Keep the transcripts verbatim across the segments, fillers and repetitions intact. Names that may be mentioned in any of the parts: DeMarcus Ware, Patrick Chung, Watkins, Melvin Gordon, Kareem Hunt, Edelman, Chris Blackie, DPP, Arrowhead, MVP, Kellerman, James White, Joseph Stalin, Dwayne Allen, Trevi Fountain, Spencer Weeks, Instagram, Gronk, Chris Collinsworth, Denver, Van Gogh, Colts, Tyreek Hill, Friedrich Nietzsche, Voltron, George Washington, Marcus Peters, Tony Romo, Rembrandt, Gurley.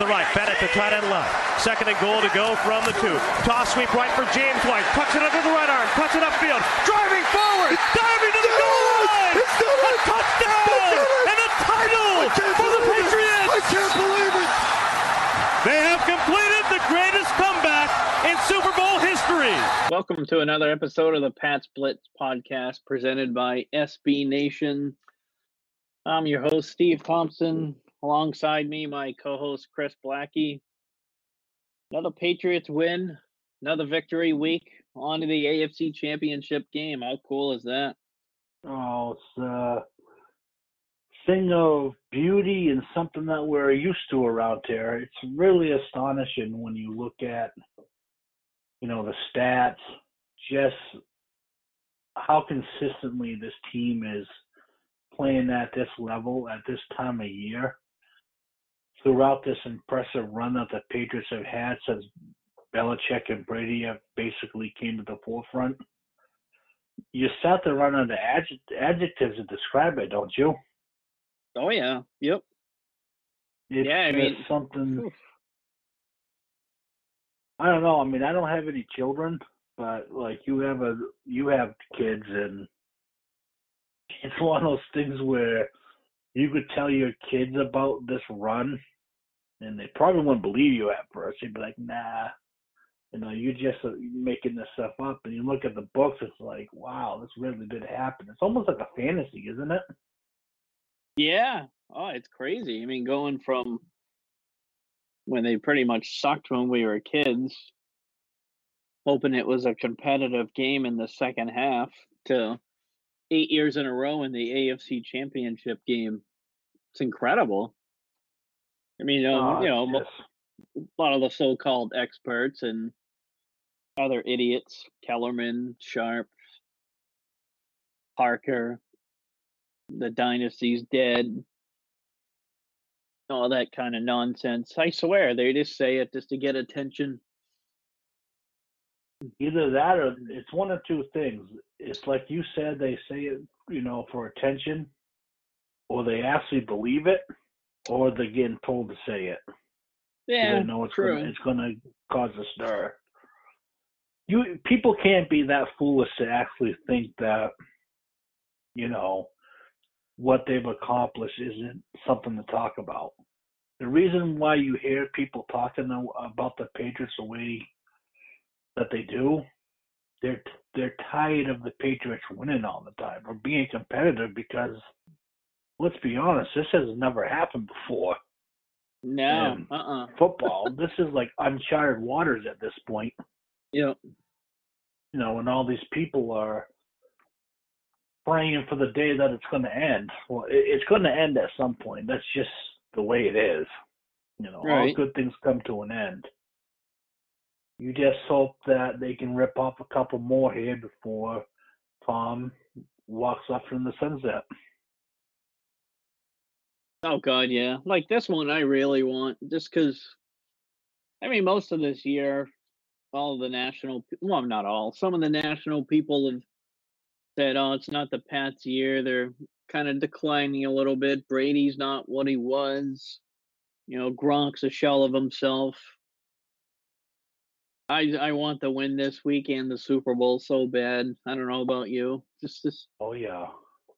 The right, Bennett to tight end left. Second and goal to go from the two. Toss sweep right for James White. Tucks it under the right arm. Cuts it upfield. Driving forward. Diving to the goal line. A touchdown and a title for the Patriots. I can't believe it. They have completed the greatest comeback in Super Bowl history. Welcome to another episode of the Pat's Blitz podcast presented by S B Nation. I'm your host, Steve Thompson. Alongside me, my co-host, Chris Blackie. Another Patriots win, another victory week, on to the A F C Championship game. How cool is that? Oh, it's a thing of beauty and something that we're used to around here. It's really astonishing when you look at, you know, the stats, just how consistently this team is playing at this level at this time of year. Throughout this impressive run that the Patriots have had since Belichick and Brady have basically came to the forefront, you start to run out of adj- adjectives to describe it, don't you? Oh, yeah. Yep. It's yeah, I mean, something. Oof. I don't know. I mean, I don't have any children, but like you have a you have kids, and it's one of those things where you could tell your kids about this run, and they probably wouldn't believe you at first. They'd be like, nah, you know, you're just making this stuff up. And you look at the books, it's like, wow, this really did happen. It's almost like a fantasy, isn't it? Yeah. Oh, it's crazy. I mean, going from when they pretty much sucked when we were kids, hoping it was a competitive game in the second half, to eight years in a row in the A F C Championship game. It's incredible. I mean, um, oh, you know, yes. A lot of the so-called experts and other idiots, Kellerman, Sharp, Parker, the dynasty's dead, all that kind of nonsense. I swear, they just say it just to get attention. Either that or it's one of two things. It's like you said, they say it, you know, for attention, or they actually believe it, or they're getting told to say it. Yeah, they know it's true. Gonna, it's going to cause a stir. You people can't be that foolish to actually think that, you know, what they've accomplished isn't something to talk about. The reason why you hear people talking about the Patriots the way that they do, they're they're tired of the Patriots winning all the time or being competitive, because let's be honest, this has never happened before. No, in uh-uh. football, this is like uncharted waters at this point. Yeah, you know, and all these people are praying for the day that it's going to end. Well, it, it's going to end at some point. That's just the way it is. You know, right. All good things come to an end. You just hope that they can rip off a couple more here before Tom walks off in the sunset. Oh, God, yeah. Like, this one I really want, just because, I mean, most of this year, all of the national, well, not all, some of the national people have said, oh, it's not the Pats' year. They're kind of declining a little bit. Brady's not what he was. You know, Gronk's a shell of himself. I, I want the win this week and the Super Bowl so bad. I don't know about you. Just this. Oh yeah.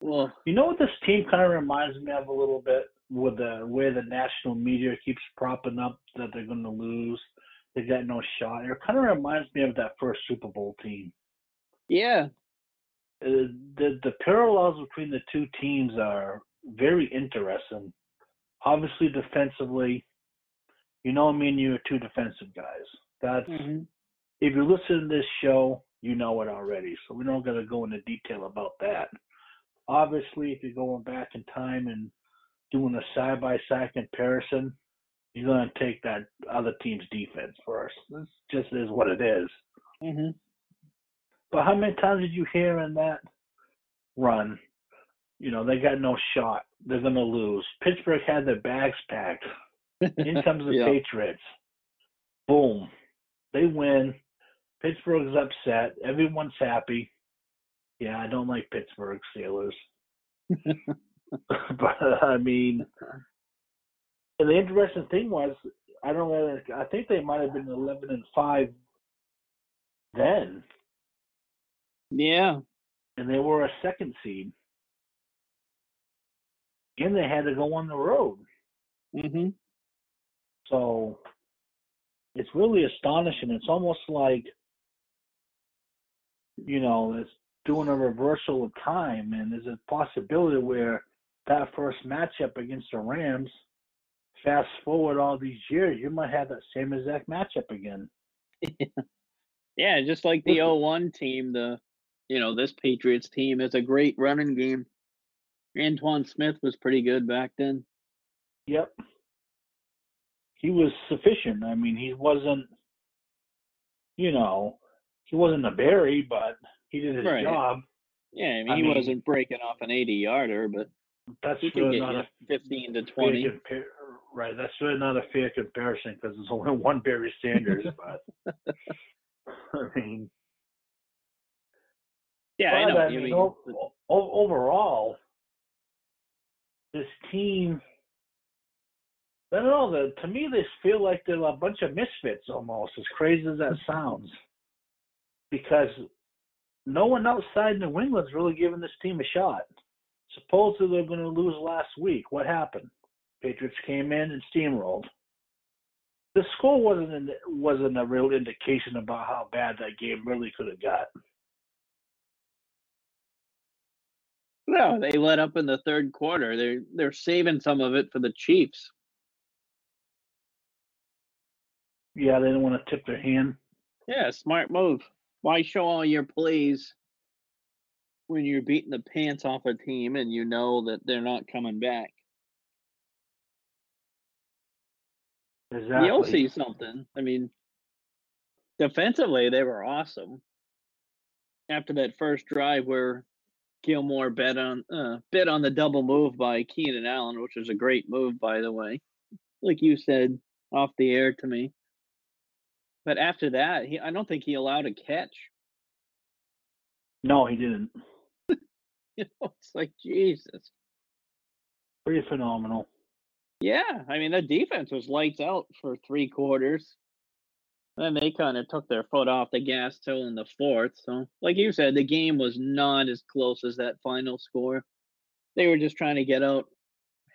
Well, you know what this team kind of reminds me of a little bit, with the where the national media keeps propping up that they're going to lose, they got no shot. It kind of reminds me of that first Super Bowl team. Yeah. Uh, the the parallels between the two teams are very interesting. Obviously, defensively, you know, me and you are two defensive guys. That's, mm-hmm. If you listen to this show, you know it already, so we don't got to go into detail about that. Obviously, if you're going back in time and doing a side-by-side comparison, you're going to take that other team's defense first. This just is what it is. Mm-hmm. But how many times did you hear in that run, you know, they got no shot, they're going to lose. Pittsburgh had their bags packed. In comes the yeah. Patriots. Boom. They win. Pittsburgh's upset. Everyone's happy. Yeah, I don't like Pittsburgh Steelers. But, I mean, and the interesting thing was, I don't really. I think they might have been eleven and five then. Yeah. And they were a second seed, and they had to go on the road. Mm-hmm. So it's really astonishing. It's almost like, you know, it's doing a reversal of time, and there's a possibility where that first matchup against the Rams, fast forward all these years, you might have that same exact matchup again. Yeah, just like the oh one team, the you know, this Patriots team is a great running game. Antoine Smith was pretty good back then. Yep. He was sufficient. I mean, he wasn't, you know, he wasn't a Barry, but he did his right. job. Yeah, I mean, I he mean, wasn't breaking off an eighty-yarder, but that's he really can get not a fifteen to twenty. Compar- right, that's really not a fair comparison because there's only one Barry Sanders, but I mean. Yeah, but, I know. I mean, mean, o- the- overall, this team, I don't know, the, to me they feel like they're a bunch of misfits almost, as crazy as that sounds. Because no one outside New England's really giving this team a shot. Supposedly they're going to lose last week. What happened? Patriots came in and steamrolled. The score wasn't in, wasn't a real indication about how bad that game really could have got. No, they let up in the third quarter. They're they're saving some of it for the Chiefs. Yeah, they didn't want to tip their hand. Yeah, smart move. Why show all your plays when you're beating the pants off a team and you know that they're not coming back? Exactly. You'll see something. I mean, defensively, they were awesome. After that first drive where Gilmore bet on, uh, bit on the double move by Keenan Allen, which was a great move, by the way. Like you said off the air to me. But after that, he I don't think he allowed a catch. No, he didn't. You know, it's like, Jesus. Pretty phenomenal. Yeah, I mean, the defense was lights out for three quarters. And they kind of took their foot off the gas till in the fourth. So, like you said, the game was not as close as that final score. They were just trying to get out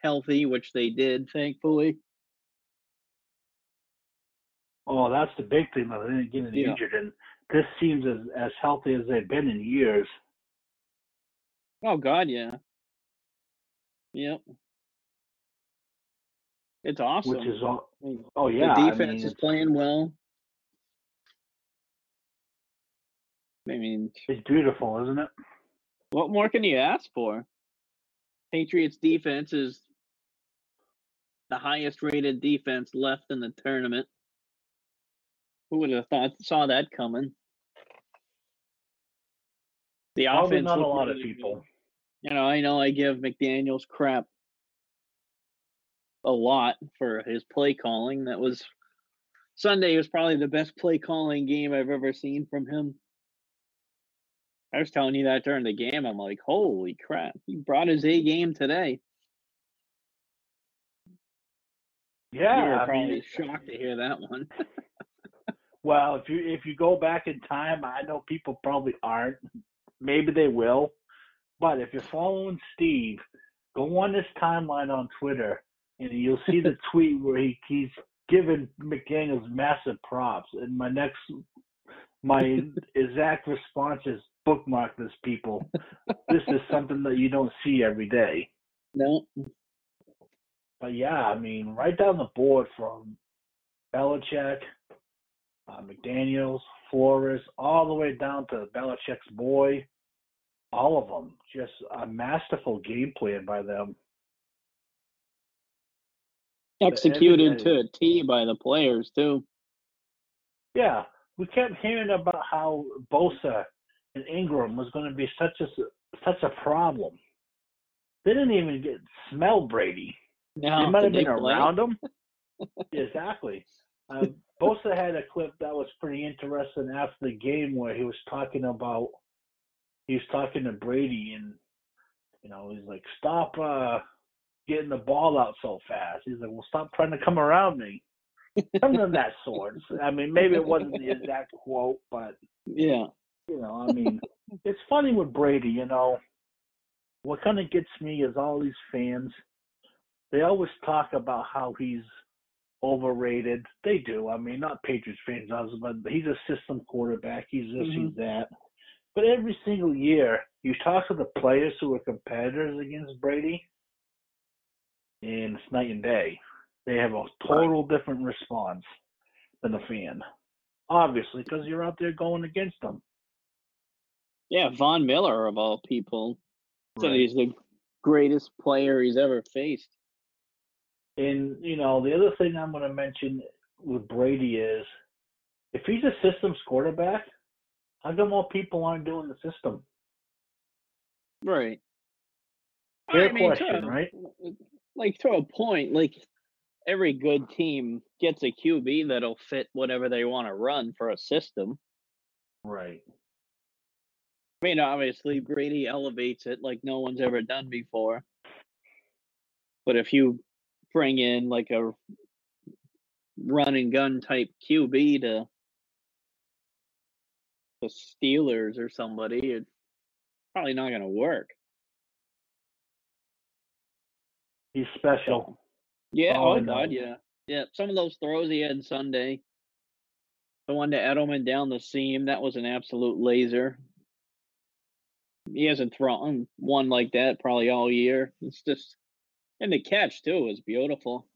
healthy, which they did, thankfully. Oh, that's the big thing, though. They didn't get any yeah. injured. And this seems as, as healthy as they've been in years. Oh, God, yeah. Yep. It's awesome. Which is all, oh, yeah. The defense I mean, is playing well. I mean, it's beautiful, isn't it? What more can you ask for? Patriots defense is the highest rated defense left in the tournament. Who would have thought saw that coming? The Probably offense. Not a lot of people. Good. You know, I know I give McDaniels crap a lot for his play calling. That was Sunday was probably the best play calling game I've ever seen from him. I was telling you that during the game. I'm like, holy crap! He brought his A game today. Yeah, you were probably I mean, shocked to hear that one. Well, if you if you go back in time, I know people probably aren't. Maybe they will. But if you're following Steve, go on his timeline on Twitter, and you'll see the tweet where he, he's giving McDaniels massive props. And my next, my exact response is, bookmark this, people. This is something that you don't see every day. No. But, yeah, I mean, right down the board from Belichick, Uh, McDaniels, Flores, all the way down to Belichick's boy, all of them. Just a masterful game plan by them. Executed to a T by the players, too. Yeah. We kept hearing about how Bosa and Ingram was going to be such a, such a problem. They didn't even get smell Brady. No, they might have been around him. Exactly. Um, Bosa had a clip that was pretty interesting after the game where he was talking about he was talking to Brady and you know he's like stop uh, getting the ball out so fast. He's like, well, stop trying to come around me. Something of that sort. I mean, maybe it wasn't the exact quote, but yeah, you know, I mean, it's funny with Brady. You know, what kind of gets me is all these fans. They always talk about how he's overrated. They do. I mean, not Patriots fans, but he's a system quarterback. He's this, mm-hmm. he's that. But every single year, you talk to the players who are competitors against Brady, and it's night and day. They have a total different response than the fan, obviously, because you're out there going against them. Yeah, Von Miller, of all people, said he's the greatest player he's ever faced. And, you know, the other thing I'm going to mention with Brady is, if he's a systems quarterback, how come more people aren't doing the system? Right. Fair I mean, question, throw, right? Like, throw a point. Like, every good team gets a Q B that'll fit whatever they want to run for a system. Right. I mean, obviously, Brady elevates it like no one's ever done before. But if you bring in like a run and gun type Q B to the Steelers or somebody, it's probably not going to work. He's special. Yeah, oh, oh God, yeah. Yeah, some of those throws he had Sunday. The one to Edelman down the seam, that was an absolute laser. He hasn't thrown one like that probably all year. It's just... And the catch, too, was beautiful.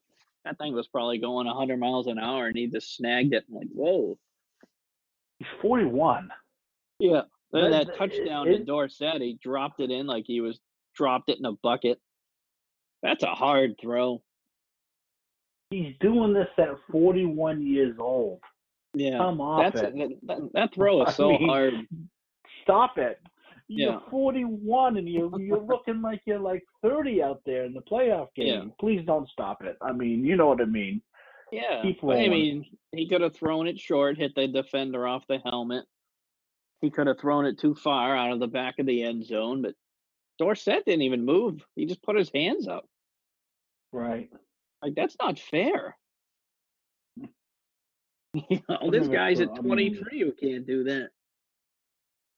That thing was probably going one hundred miles an hour, and he just snagged it. I'm like, whoa. He's forty-one. Yeah. That, that touchdown it, it, to Dorsett, he dropped it in like he was dropped it in a bucket. That's a hard throw. He's doing this at forty-one years old. Yeah. Come off that's it. A, that, that throw is so I mean, hard. Stop it. You're yeah. forty-one, and you're, you're looking like you're like thirty out there in the playoff game. Yeah. Please don't stop it. I mean, you know what I mean. Yeah. I mean, he could have thrown it short, hit the defender off the helmet. He could have thrown it too far out of the back of the end zone, but Dorsett didn't even move. He just put his hands up. Right. Like, that's not fair. You know, this guy's at twenty-three who can't do that.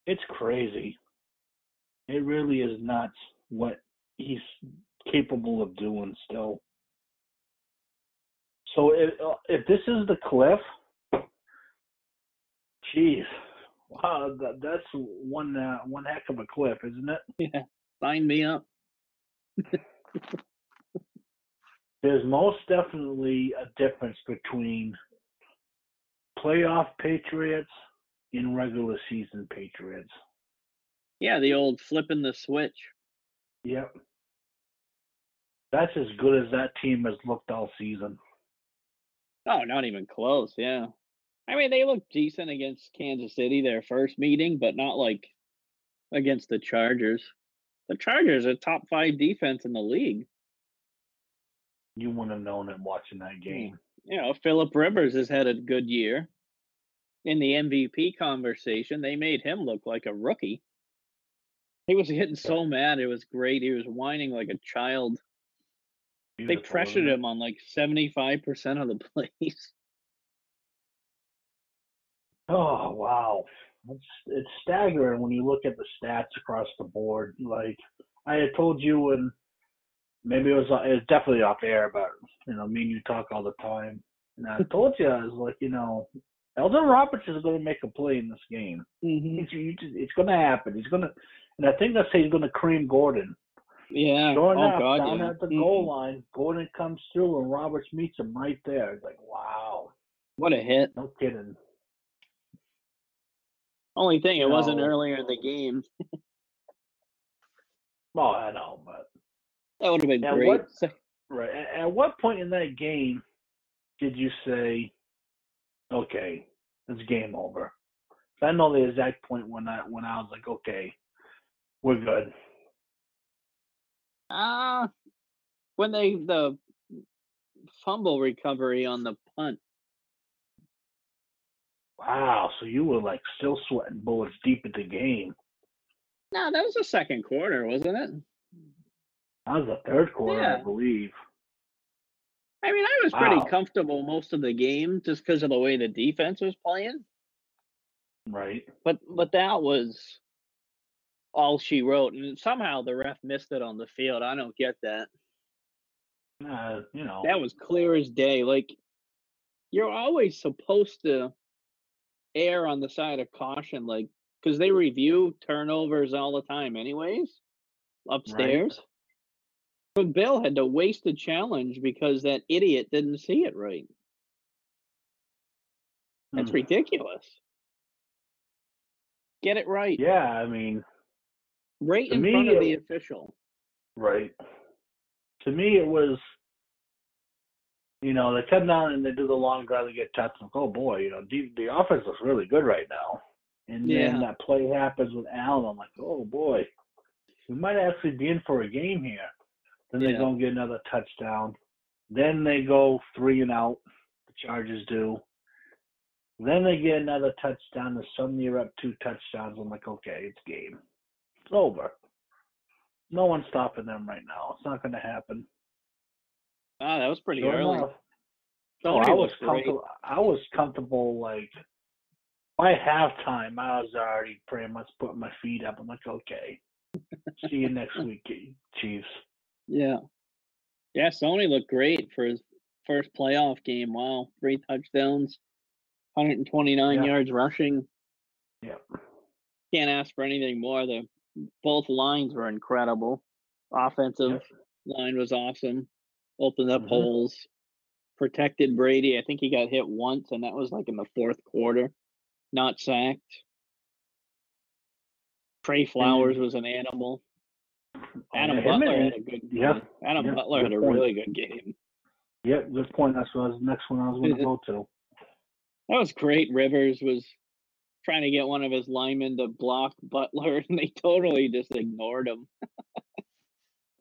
It's crazy. It really is nuts what he's capable of doing still. So if, if this is the cliff, geez, wow, that's one uh, one heck of a cliff, isn't it? Yeah, sign me up. There's most definitely a difference between playoff Patriots and regular season Patriots. Yeah, the old flipping the switch. Yep. That's as good as that team has looked all season. Oh, not even close, yeah. I mean, they looked decent against Kansas City, their first meeting, but not like against the Chargers. The Chargers are top five defense in the league. You wouldn't have known it watching that game. You know, Phillip Rivers has had a good year. In the M V P conversation, they made him look like a rookie. He was getting so mad. It was great. He was whining like a child. Beautiful, they pressured him on like seventy-five percent of the plays. Oh, wow. It's, it's staggering when you look at the stats across the board. Like I had told you, and maybe it was, it was definitely off air, but, you know, me and you talk all the time. And I told you, I was like, you know, Eldon Roberts is going to make a play in this game. Mm-hmm. It's, it's going to happen. He's going to. And I think that's how he's going to cream Gordon. Yeah. Sure enough, oh, God, down yeah. at the mm-hmm. goal line, Gordon comes through and Roberts meets him right there. It's like, wow. What a hit. No kidding. Only thing, it no. wasn't earlier in the game. Well, I know, but. That would have been at great. What, right. At what point in that game did you say, okay, it's game over? I know the exact point when I, when I was like, okay. We're good. Ah, uh, when they the fumble recovery on the punt. Wow, so you were like still sweating bullets deep in the game. No, that was the second quarter, wasn't it? That was the third quarter, yeah. I believe. I mean, I was pretty wow. comfortable most of the game just because of the way the defense was playing. Right. But but that was all she wrote. And somehow the ref missed it on the field. I don't get that. Uh, you know. That was clear as day. Like, you're always supposed to err on the side of caution, like, because they review turnovers all the time anyways, upstairs. Right. But Bill had to waste a challenge because that idiot didn't see it right. That's hmm. ridiculous. Get it right. Yeah, I mean. Right in me, front of the it, official. Right. To me, it was, you know, they come down and they do the long drive, they get touched. Like, oh, boy, you know, the, the offense looks really good right now. And yeah. then that play happens with Allen. I'm like, oh, boy, we might actually be in for a game here. Then they yeah. don't get another touchdown. Then they go three and out. The Chargers do. Then they get another touchdown. And suddenly you're up two touchdowns. I'm like, okay, it's game. It's over. No one's stopping them right now. It's not going to happen. Ah, that was pretty sure early. Enough, so I was comfortable. I was comfortable. Like by halftime, I was already pretty much putting my feet up. I'm like, okay, see you next week, Chiefs. Yeah. Yeah, Sony looked great for his first playoff game. Wow. Three touchdowns, one hundred twenty-nine yeah. yards rushing. Yeah. Can't ask for anything more. The both lines were incredible. Offensive yeah. line was awesome. Opened up mm-hmm. holes. Protected Brady. I think he got hit once, and that was like in the fourth quarter. Not sacked. Trey Flowers mm-hmm. was an animal. Adam yeah, Butler had a good game. Yeah, Adam yeah, Butler had a point. really good game. Yeah, good point. That's what I was, the next one I was going to go to. That was great. Rivers was trying to get one of his linemen to block Butler, and they totally just ignored him.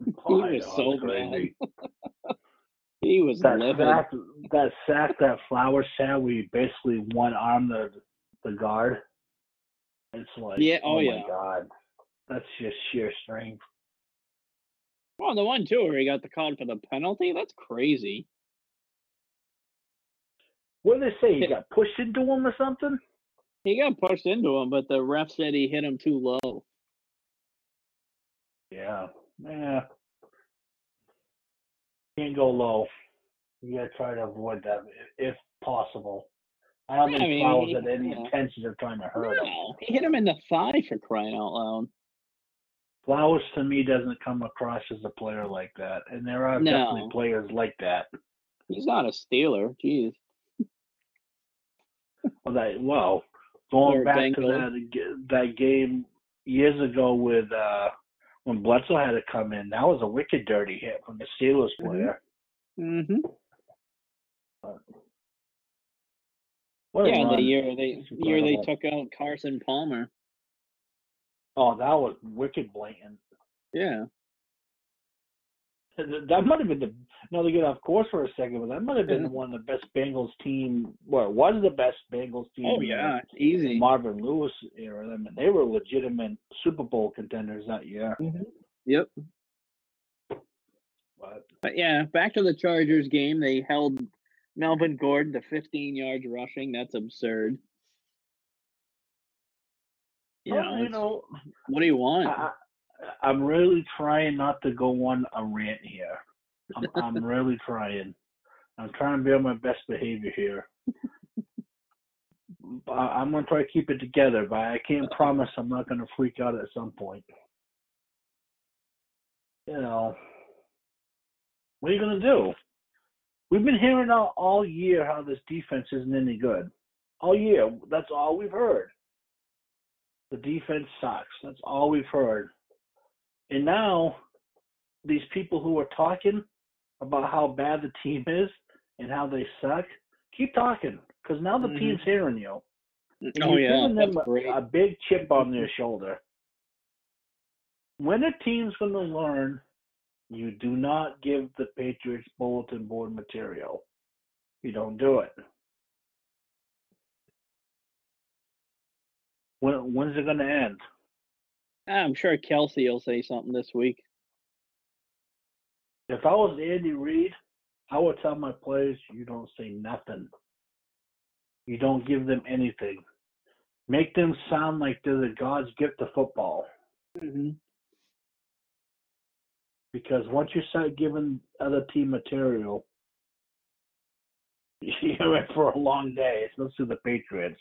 he oh, was know, so crazy. Mad. he was that livid. Sack, that sack that Flowers had, we basically one-armed the, the guard. It's like, yeah, oh, oh yeah. my God. That's just sheer strength. Well, the one, too, where he got the call for the penalty? That's crazy. What did they say? He got pushed into him or something? He got pushed into him, but the ref said he hit him too low. Yeah. Yeah. Can't go low. You got to try to avoid that if possible. I don't yeah, think I mean, Flowers had any yeah. intention of trying to hurt no, him. He hit him in the thigh for crying out loud. Flowers, to me, doesn't come across as a player like that. And there are no. definitely players like that. He's not a stealer. Jeez. Well, that, well going or back Bengal. to that, that game years ago with uh, when Bledsoe had to come in, that was a wicked dirty hit from the Steelers player. Mm-hmm. But, yeah, the year they the year they took out Carson Palmer. Oh, that was wicked blatant. Yeah. That might have been the – no, they get off course for a second, but that might have been one of the best Bengals team – well, it was the best Bengals team. Oh, yeah, easy. Marvin Lewis era. I mean, they were legitimate Super Bowl contenders that year. Mm-hmm. Yep. But, but, yeah, back to the Chargers game. They held Melvin Gordon to fifteen yards rushing. That's absurd. Yeah, well, you know, what do you want? I, I'm really trying not to go on a rant here. I'm, I'm really trying. I'm trying to be on my best behavior here. I'm going to try to keep it together, but I can't promise I'm not going to freak out at some point. You know, what are you going to do? We've been hearing all, all year how this defense isn't any good. All year. That's all we've heard. The defense sucks. That's all we've heard. And now these people who are talking about how bad the team is and how they suck, keep talking because now the mm-hmm. team's hearing you. Oh, You're yeah. giving them a, a big chip on their shoulder. When a team's going to learn, you do not give the Patriots bulletin board material. You don't do it. When, when's it going to end? I'm sure Kelce will say something this week. If I was Andy Reid, I would tell my players, you don't say nothing. You don't give them anything. Make them sound like they're the God's gift to football. Mm-hmm. Because once you start giving other team material, you're in for a long day, especially the Patriots.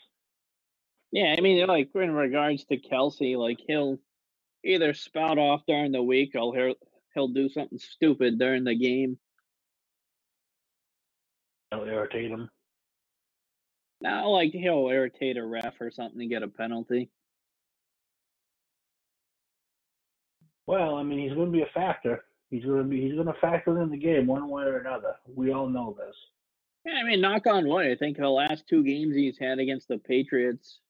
Yeah, I mean, like, in regards to Kelce, like, he'll either spout off during the week or he'll, he'll do something stupid during the game. He'll irritate him. No, like, he'll irritate a ref or something and get a penalty. Well, I mean, he's going to be a factor. He's going to be he's going to factor in the game one way or another. We all know this. Yeah, I mean, knock on wood. I think the last two games he's had against the Patriots,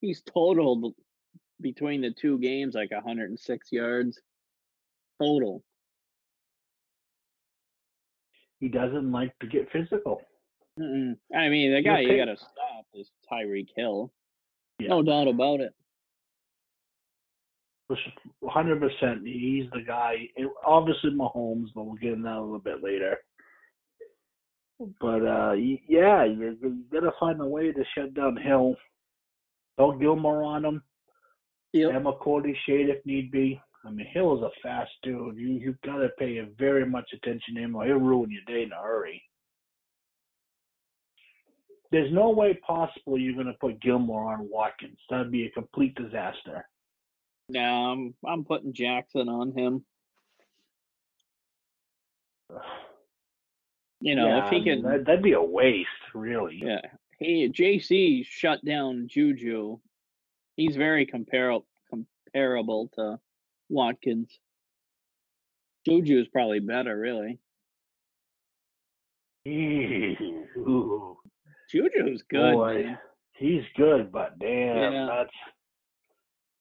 he's totaled between the two games like one hundred six yards total. He doesn't like to get physical. Mm-mm. I mean, the guy you got to stop is Tyreek Hill. Yeah. No doubt about it. one hundred percent. He's the guy. Obviously, Mahomes, but we'll get into that a little bit later. But, uh, yeah, you, you got to find a way to shut down Hill. Don't Gilmore on him. Yep. And McCourty shade if need be. I mean, Hill is a fast dude. You, you've got to pay very much attention to him or he'll ruin your day in a hurry. There's no way possible you're going to put Gilmore on Watkins. That would be a complete disaster. No, I'm, I'm putting Jackson on him. You know, yeah, if he can, that, that'd be a waste, really. Yeah. Hey, J C shut down Juju. He's very compar- comparable to Watkins. Juju's probably better, really. Ooh. Juju's good. Boy, man. He's good, but damn, yeah. that's.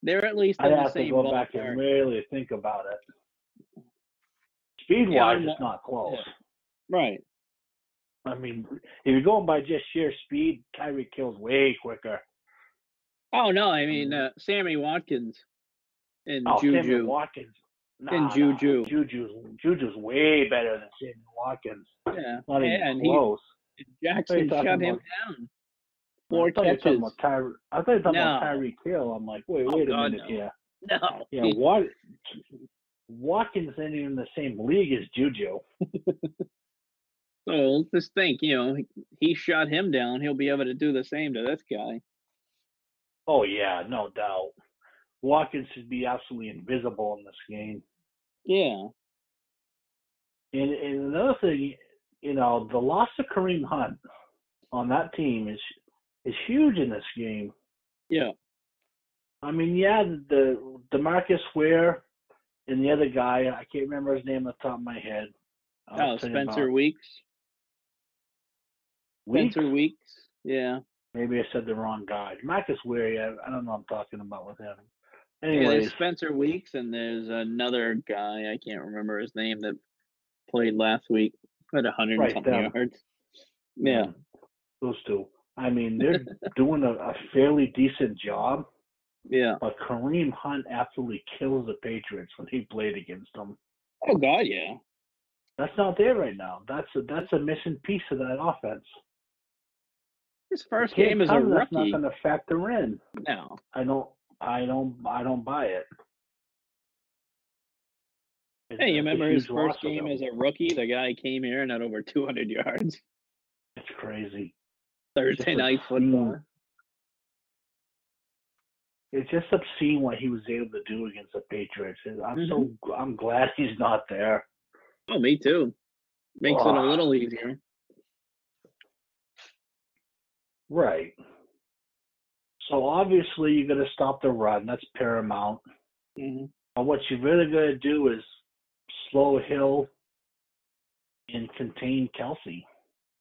They're at least in the same ballpark. I'd have to go back there and really think about it. Speed-wise, yeah, it's not close. Yeah. Right. I mean, if you're going by just sheer speed, Tyreek Hill's way quicker. Oh, no, I mean, uh, Sammy Watkins and oh, Juju. Sammy Watkins. Nah, and Juju. Nah, Juju's, Juju's way better than Sammy Watkins. Yeah. Not even and close. He, Jackson shut him about? down. Four I thought catches. You were talking about, Tyre- I thought you were talking no. about Tyreek Hill. I'm like, wait, wait oh, God, a minute no. here. No. Yeah, Wat- Watkins isn't even in the same league as Juju. So just think, you know, he, he shot him down. He'll be able to do the same to this guy. Oh, yeah, no doubt. Watkins should be absolutely invisible in this game. Yeah. And, and another thing, you know, the loss of Kareem Hunt on that team is – It's huge in this game. Yeah. I mean, yeah, the DeMarcus Ware and the other guy, I can't remember his name off the top of my head. I'll oh, Spencer Weeks. Weeks. Spencer Weeks, yeah. Maybe I said the wrong guy. DeMarcus Ware, yeah, I don't know what I'm talking about with him. Anyways. Yeah, there's Spencer Weeks and there's another guy, I can't remember his name, that played last week at one hundred right, something them. yards. Yeah. Those two. I mean, they're doing a, a fairly decent job. Yeah. But Kareem Hunt absolutely kills the Patriots when he played against them. Oh, God, yeah. That's not there right now. That's a, that's a missing piece of that offense. His first game as a rookie. That's not going to factor in. No. I don't, I don't, I don't buy it. It's, hey, you remember his first game as a rookie? The guy came here and had over two hundred yards. It's crazy. Thursday night football. It's just obscene what he was able to do against the Patriots. I'm mm-hmm. so I'm glad he's not there. Oh, me too. Makes oh. it a little easier. Right. So obviously you're gonna stop the run. That's paramount. Mm-hmm. And what you're really gonna do is slow Hill and contain Kelce.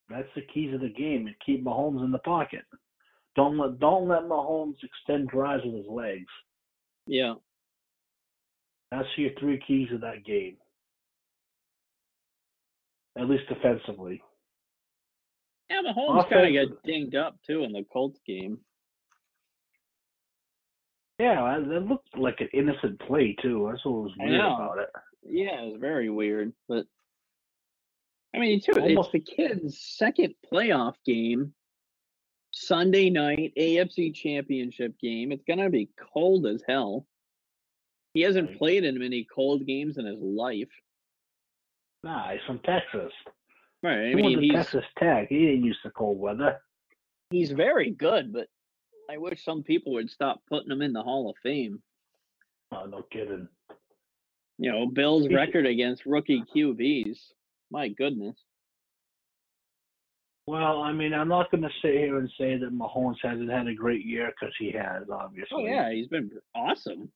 That's the keys of the game, and keep Mahomes in the pocket. Don't let don't let Mahomes extend drives with his legs. Yeah. That's your three keys of that game. At least defensively. Yeah, Mahomes kind of got dinged up, too, in the Colts game. Yeah, that looked like an innocent play, too. That's what was weird about it. Yeah, it was very weird, but I mean, too, it's the kid's second playoff game, Sunday night, A F C Championship game. It's going to be cold as hell. He hasn't played in many cold games in his life. Nah, he's from Texas. Right, I he mean, he's Texas Tech. He didn't use the cold weather. He's very good, but I wish some people would stop putting him in the Hall of Fame. Oh, no kidding. You know, Bill's record against rookie Q Bs. My goodness. Well, I mean, I'm not going to sit here and say that Mahomes hasn't had a great year because he has, obviously. Oh, yeah, he's been awesome.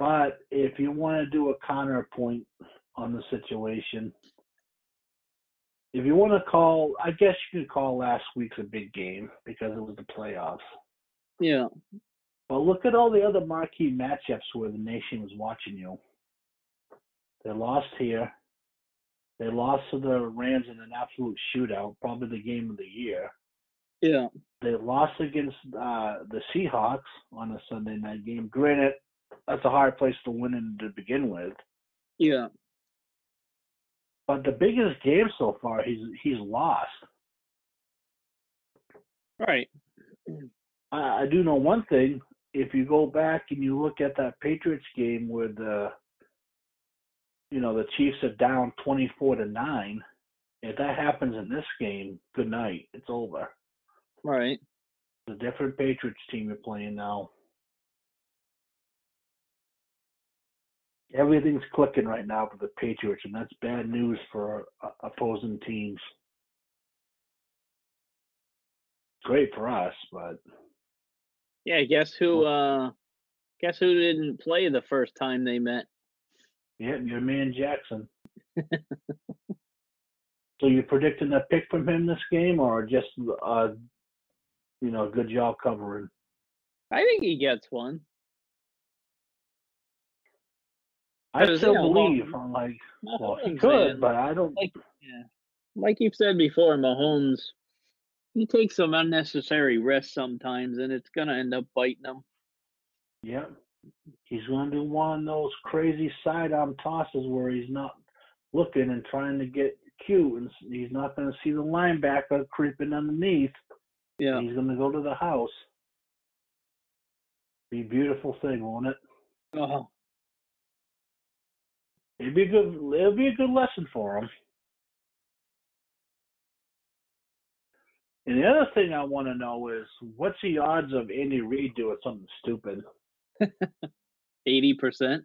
But if you want to do a counterpoint on the situation, if you want to call, I guess you could call last week's a big game because it was the playoffs. Yeah. But look at all the other marquee matchups where the nation was watching you. They lost here. They lost to the Rams in an absolute shootout, probably the game of the year. Yeah. They lost against uh, the Seahawks on a Sunday night game. Granted, that's a hard place to win in to begin with. Yeah. But the biggest game so far, he's he's lost. Right. I, I do know one thing. If you go back and you look at that Patriots game where the You know, the Chiefs are down twenty-four to nine. If that happens in this game, good night. It's over. Right. It's a different Patriots team you're playing now. Everything's clicking right now for the Patriots, and that's bad news for opposing teams. Great for us, but... Yeah, guess who, uh, guess who didn't play the first time they met? Yeah, your man Jackson. So you're predicting a pick from him this game, or just, uh, you know, good job covering? I think he gets one. I still believe. Mahomes, I'm like, well, he could, man. But I don't. Like, yeah. Like you've said before, Mahomes, he takes some unnecessary risks sometimes, and it's going to end up biting him. Yeah. He's going to do one of those crazy sidearm tosses where he's not looking and trying to get cute, and he's not going to see the linebacker creeping underneath. Yeah, he's going to go to the house. Be a beautiful thing, won't it? Uh-huh. It'd be good. It'll be a good lesson for him. And the other thing I want to know is, what's the odds of Andy Reid doing something stupid? eighty percent.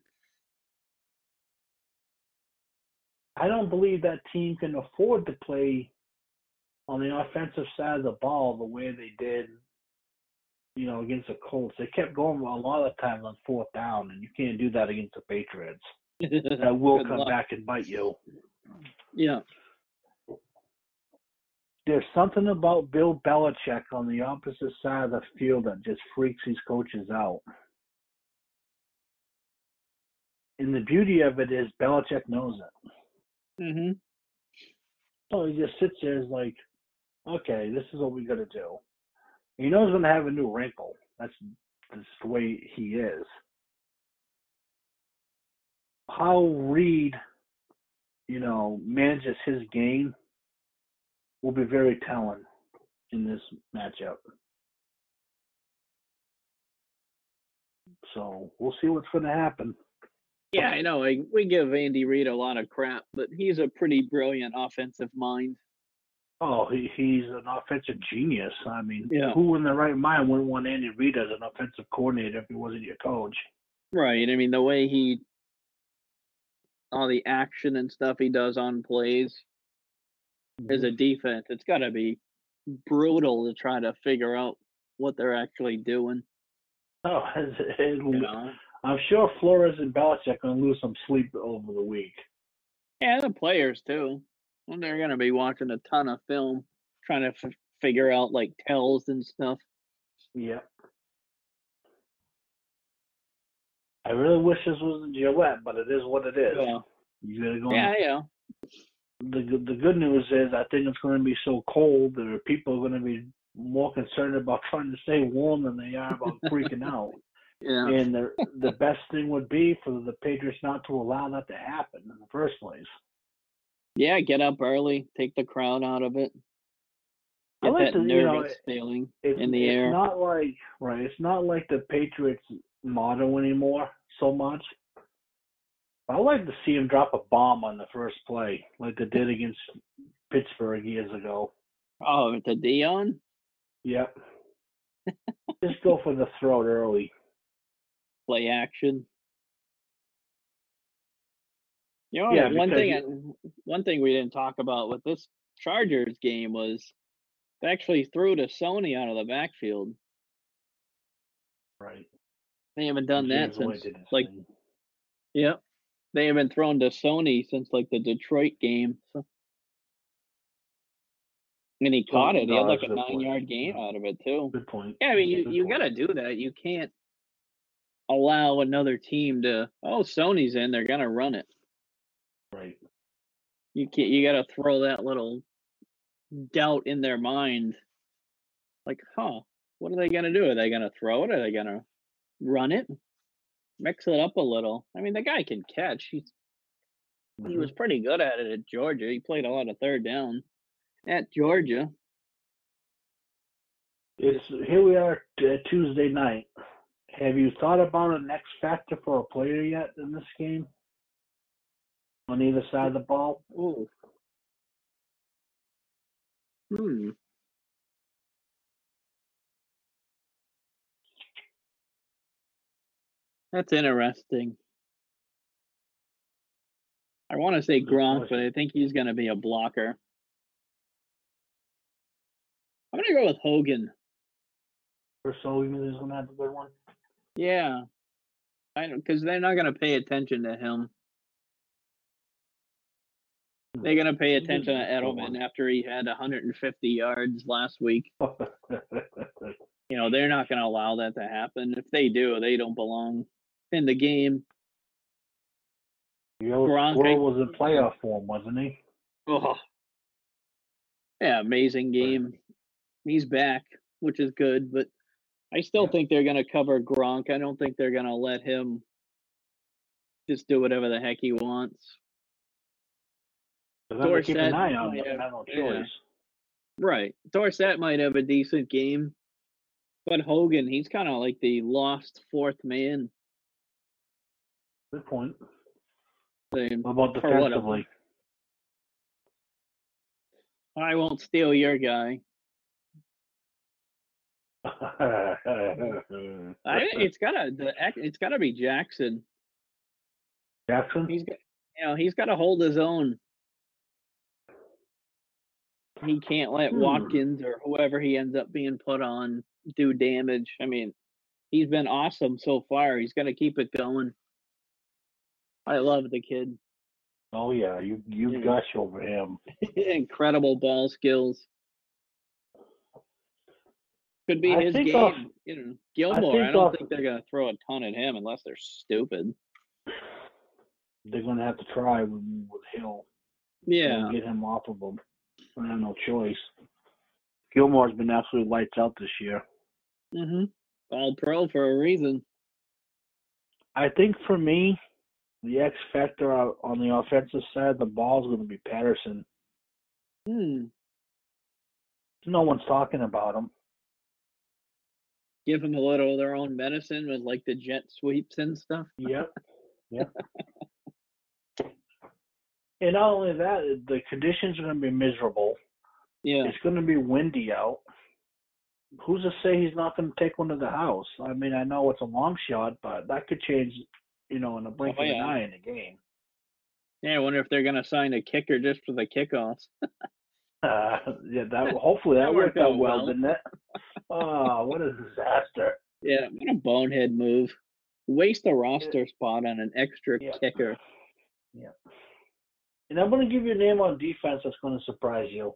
I don't believe that team can afford to play on the offensive side of the ball the way they did, you know, against the Colts. They kept going a lot of times on fourth down, and you can't do that against the Patriots. That will come luck. back and bite you. Yeah. There's something about Bill Belichick on the opposite side of the field that just freaks these coaches out. And the beauty of it is Belichick knows it. Mm-hmm. So he just sits there and is like, okay, this is what we got to do. He knows he's going to have a new wrinkle. That's, that's the way he is. How Reed, you know, manages his game will be very telling in this matchup. So we'll see what's going to happen. Yeah, I know. I, we give Andy Reid a lot of crap, but he's a pretty brilliant offensive mind. Oh, he, he's an offensive genius. I mean, yeah. Who in their right mind wouldn't want Andy Reid as an offensive coordinator if he wasn't your coach? Right. I mean, the way he – all the action and stuff he does on plays as a defense, it's got to be brutal to try to figure out what they're actually doing. Oh, it's, it's, you know? I'm sure Flores and Belichick are going to lose some sleep over the week. Yeah, the players, too. And they're going to be watching a ton of film, trying to f- figure out, like, tells and stuff. Yeah. I really wish this wasn't Gillette, but it is what it is. Yeah, you gotta go yeah, yeah. The, the good news is I think it's going to be so cold that people are going to be more concerned about trying to stay warm than they are about freaking out. Yeah. And the the best thing would be for the Patriots not to allow that to happen in the first place. Yeah, get up early, take the crowd out of it. Get I like that the, nervous you know, feeling it's, in the it's air. Not like right, it's not like the Patriots motto anymore so much. I like to see him drop a bomb on the first play, like they did against Pittsburgh years ago. Oh, to Dion? Yep. Just go for the throat early. Play action. You know, yeah, one thing you... one thing we didn't talk about with this Chargers game was they actually threw to Sony out of the backfield. Right. They haven't done the that since, like, thing. Yep. They haven't thrown to Sony since, like, the Detroit game. So. And he caught it. He had, like, a nine-yard gain out of it, too. Good point. Yeah, I mean, you, you got to do that. You can't allow another team to, oh, Sony's in, they're going to run it. Right. You can't. You got to throw that little doubt in their mind. Like, huh, what are they going to do? Are they going to throw it? Are they going to run it? Mix it up a little. I mean, the guy can catch. He's mm-hmm. He was pretty good at it at Georgia. He played a lot of third down at Georgia. It's here we are uh, Tuesday night. Have you thought about an X factor for a player yet in this game? On either side of the ball? Ooh. Hmm. That's interesting. I want to say Gronk, but I think he's going to be a blocker. I'm going to go with Hogan. Or so, even though he's going to have a good one? Yeah. I don't, because they're not going to pay attention to him. They're going to pay attention to Edelman after he had one hundred fifty yards last week. You know, they're not going to allow that to happen. If they do, they don't belong in the game. The old Gronk was in playoff form, wasn't he? Oh, yeah, amazing game. He's back, which is good, but I still yeah. think they're going to cover Gronk. I don't think they're going to let him just do whatever the heck he wants. Dorsett, keep an eye on him. Have, no choice. Yeah. Right. Dorsett might have a decent game, but Hogan, he's kind of like the lost fourth man. Good point. They, what about defensively? What I won't steal your guy. I, it's gotta. The, it's gotta be Jackson. Jackson. He's got. You know, he's got to hold his own. He can't let Watkins or whoever he ends up being put on do damage. I mean, he's been awesome so far. He's going to keep it going. I love the kid. Oh, yeah. You you yeah. gush over him. Incredible ball skills. Could be I his game. Off, you know, Gilmore, I, think I don't off, think they're going to throw a ton at him unless they're stupid. They're going to have to try with, with Hill. Yeah. Get him off of him. I have no choice. Gilmore's been absolutely lights out this year. Mm-hmm. All pro for a reason. I think for me, the X factor on the offensive side of the ball is going to be Patterson. Hmm. No one's talking about him. Give them a little of their own medicine with, like, the jet sweeps and stuff. Yep. Yep. And not only that, the conditions are going to be miserable. Yeah. It's going to be windy out. Who's to say he's not going to take one to the house? I mean, I know it's a long shot, but that could change, you know, in a blink oh, yeah. of an eye in a game. Yeah, I wonder if they're going to sign a kicker just for the kickoffs. uh, yeah, that hopefully that, that worked out well, well, didn't it? Oh, what a disaster. Yeah, what a bonehead move. Waste a roster yeah. spot on an extra yeah. kicker. Yeah. And I'm going to give you a name on defense that's going to surprise you.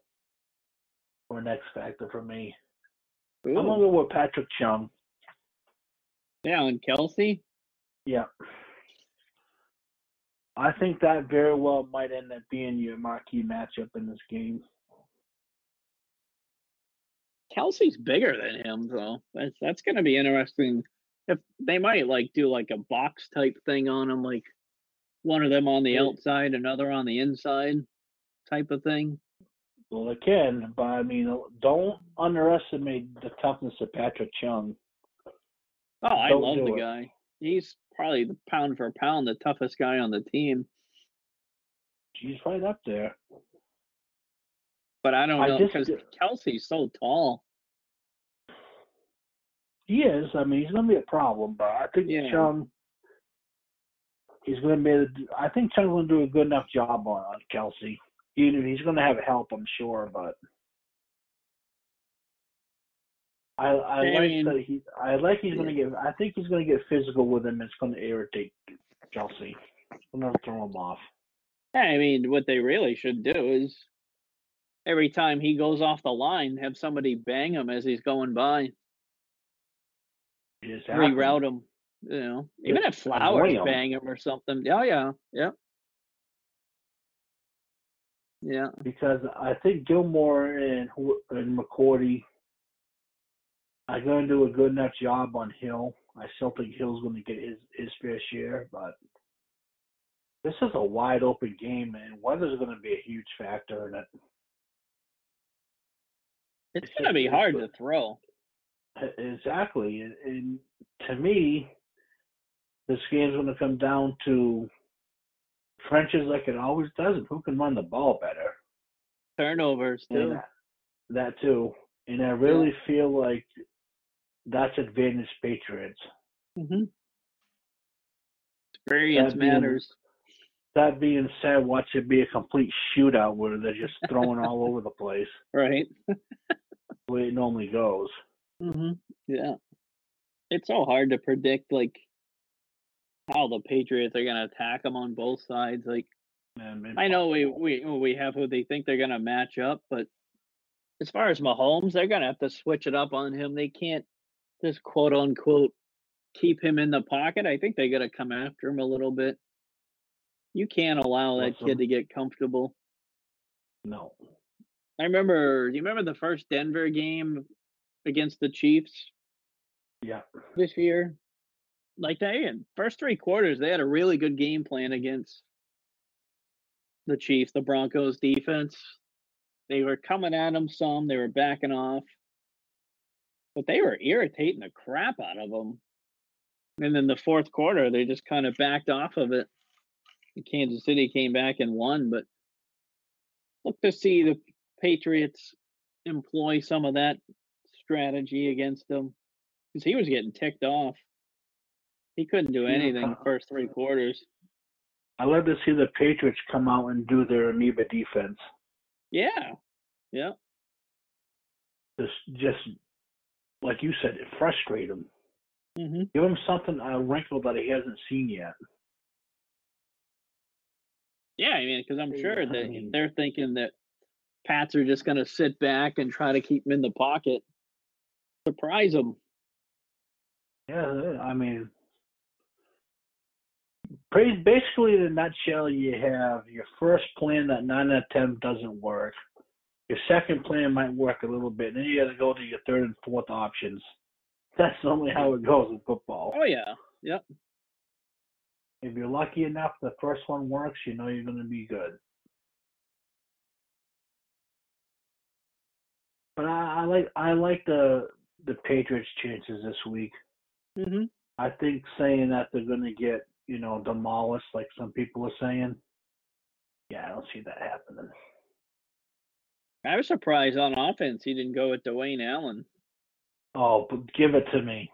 Or an X factor for me. Ooh. I'm going to go with Patrick Chung. Yeah, and Kelce? Yeah. I think that very well might end up being your marquee matchup in this game. Kelsey's bigger than him, though. That's, that's going to be interesting. If they might like do like a box type thing on him, like one of them on the outside, another on the inside. type of thing? Well, it can, but I mean, don't underestimate the toughness of Patrick Chung. Oh, I don't love the it. guy. He's probably the pound for pound the toughest guy on the team. He's right up there. But I don't know, because Kelce's so tall. He is. I mean, he's going to be a problem, but I think yeah. Chung, he's going to be, a, I think Chung's going to do a good enough job on, on Kelce. You know, he's going to have help, I'm sure, but I, I like mean, that he, I like he's yeah. going to get, I think he's going to get physical with him. It's going to irritate Kelce. I'm going to throw him off. I mean, what they really should do is every time he goes off the line, have somebody bang him as he's going by. Reroute him, you know. Even if Flowers bang him or something. Oh, yeah. Yeah. Yeah. Because I think Gilmore and, and McCourty are going to do a good enough job on Hill. I still think Hill's going to get his, his fair share, but this is a wide open game, and weather's going to be a huge factor in it. It's going to be hard to throw. Exactly. And, and to me, this game's going to come down to trenches like it always does, and who can run the ball better. Turnovers, too. That, that, too. And I really yeah. feel like that's advantage Patriots. Mm-hmm. Experience that being, matters. That being said, watch it be a complete shootout where they're just throwing all over the place. Right. The way it normally goes. Mm-hmm. Yeah. It's so hard to predict, like, how the Patriots are going to attack them on both sides. Like, Man, I know we, we, we have who they think they're going to match up, but as far as Mahomes, they're going to have to switch it up on him. They can't just quote-unquote keep him in the pocket. I think they got to come after him a little bit. You can't allow that awesome. kid to get comfortable. No. I remember, do you remember the first Denver game against the Chiefs? Yeah. This year? Like, they in first three quarters, they had a really good game plan against the Chiefs, the Broncos defense. They were coming at them some. They were backing off. But they were irritating the crap out of them. And then the fourth quarter, they just kind of backed off of it. Kansas City came back and won. But look to see the Patriots employ some of that strategy against them. Because he was getting ticked off. He couldn't do anything yeah. the first three quarters. I love to see the Patriots come out and do their amoeba defense. Yeah. Yeah. Just, just like you said, it frustrates him. Mm-hmm. Give him something, a wrinkle that he hasn't seen yet. Yeah, I mean, because I'm sure that I mean, they're thinking that Pats are just going to sit back and try to keep him in the pocket. Surprise him. Yeah, I mean, basically in a nutshell, you have your first plan that nine out of ten doesn't work. Your second plan might work a little bit. And then you got to go to your third and fourth options. That's normally how it goes in football. Oh, yeah. Yep. If you're lucky enough, the first one works, you know you're going to be good. But I, I like I like the the Patriots' chances this week. Mm-hmm. I think saying that they're going to get, you know, demolished like some people are saying, yeah, I don't see that happening. I was surprised on offense he didn't go with Dwayne Allen. Oh, but give it to me.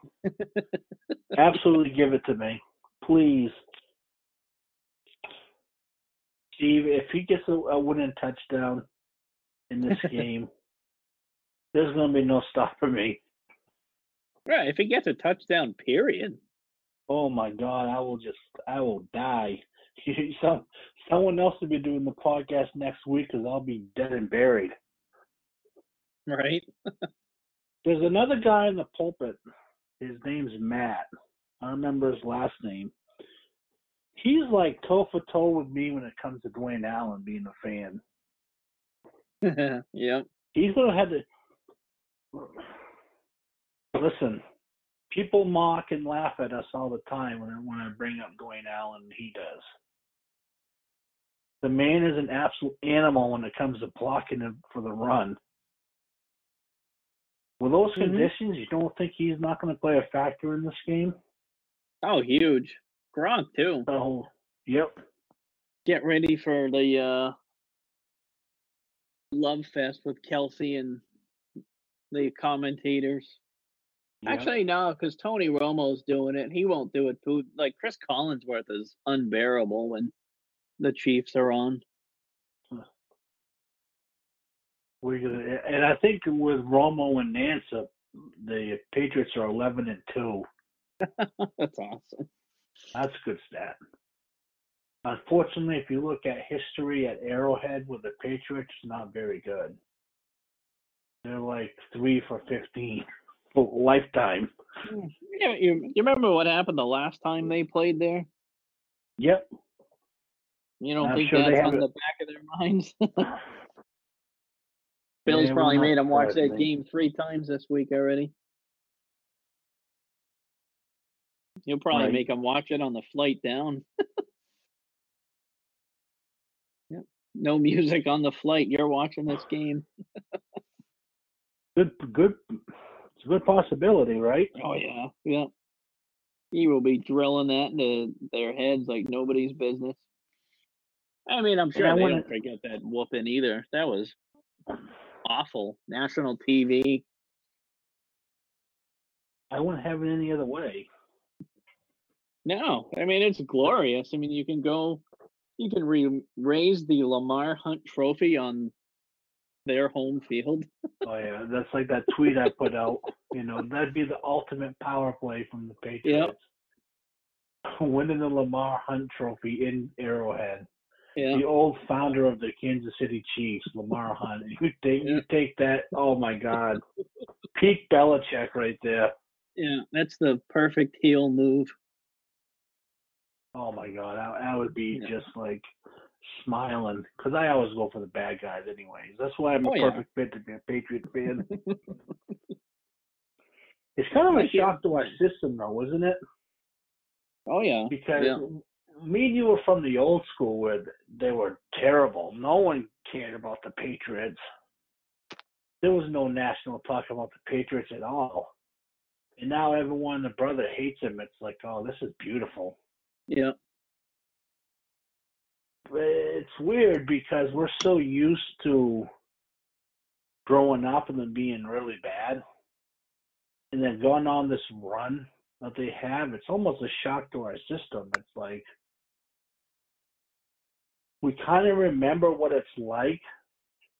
Absolutely give it to me. Please. Steve, if he gets a, a winning touchdown in this game, there's going to be no stopping me. Right, if he gets a touchdown, period. Oh, my God, I will just – I will die. Some, someone else will be doing the podcast next week because I'll be dead and buried. Right. There's another guy in the pulpit. His name's Matt. I remember his last name. He's like toe for toe with me when it comes to Dwayne Allen being a fan. Yep. He's going to have to – listen, people mock and laugh at us all the time when I, when I bring up Dwayne Allen, and he does. The man is an absolute animal when it comes to blocking for the run. With those mm-hmm. conditions, you don't think he's not going to play a factor in this game? Oh, huge. Gronk, too. Oh, yep. Get ready for the uh, love fest with Kelce and the commentators. Yep. Actually, no, because Tony Romo's doing it. He won't do it, too. Like, Chris Collinsworth is unbearable when the Chiefs are on. We're gonna, and I think with Romo and Nance, the Patriots are eleven and two. That's awesome. That's a good stat. Unfortunately, if you look at history at Arrowhead with the Patriots, not very good. They're like three for fifteen for lifetime. Yeah, you, you remember what happened the last time they played there? Yep. You don't I'm think sure that's on the it. back of their minds? Bill's yeah, probably made him watch that game three times this week already. He'll probably right. make him watch it on the flight down. Yep. No music on the flight. You're watching this game. good, good. It's a good possibility, right? Oh, yeah. Yeah. He will be drilling that into their heads like nobody's business. I mean, I'm sure I they wanna... don't forget that whooping either. That was awful. National T V. I wouldn't have it any other way. No. I mean, it's glorious. I mean, you can go, you can re- raise the Lamar Hunt trophy on their home field. Oh, yeah. That's like that tweet I put out. You know, that'd be the ultimate power play from the Patriots. Yep. Winning the Lamar Hunt trophy in Arrowhead. Yeah. The old founder of the Kansas City Chiefs, Lamar Hunt. You take, yeah. you take that, oh, my God. Peak Belichick right there. Yeah, that's the perfect heel move. Oh, my God. I, I would be yeah. just, like, smiling. Because I always go for the bad guys anyways. That's why I'm oh, a perfect yeah. fit to be a Patriot fan. It's kind of a shock to our system, though, isn't it? Oh, yeah. Because yeah. me and you were from the old school where they were terrible. No one cared about the Patriots. There was no national talk about the Patriots at all. And now everyone and the brother hates them. It's like, oh, this is beautiful. Yeah. But it's weird because we're so used to growing up and them being really bad. And then going on this run that they have, it's almost a shock to our system. It's like, we kind of remember what it's like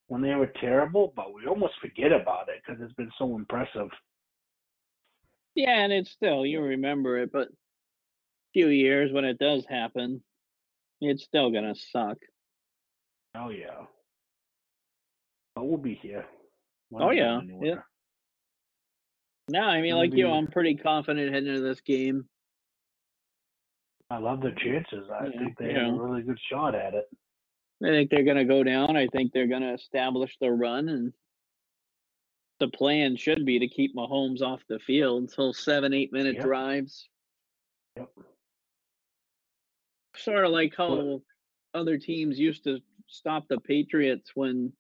when they were terrible, but we almost forget about it because it's been so impressive. Yeah, and it's still, you remember it, but a few years when it does happen, it's still going to suck. Oh, yeah. But we'll be here. We're oh, yeah. yeah. No, I mean, like you, I'm pretty confident heading into this game. I love their chances. I yeah, think they yeah. have a really good shot at it. I think they're going to go down. I think they're going to establish the run, and the plan should be to keep Mahomes off the field until seven, eight-minute yep. drives. Yep. Sort of like how what? other teams used to stop the Patriots when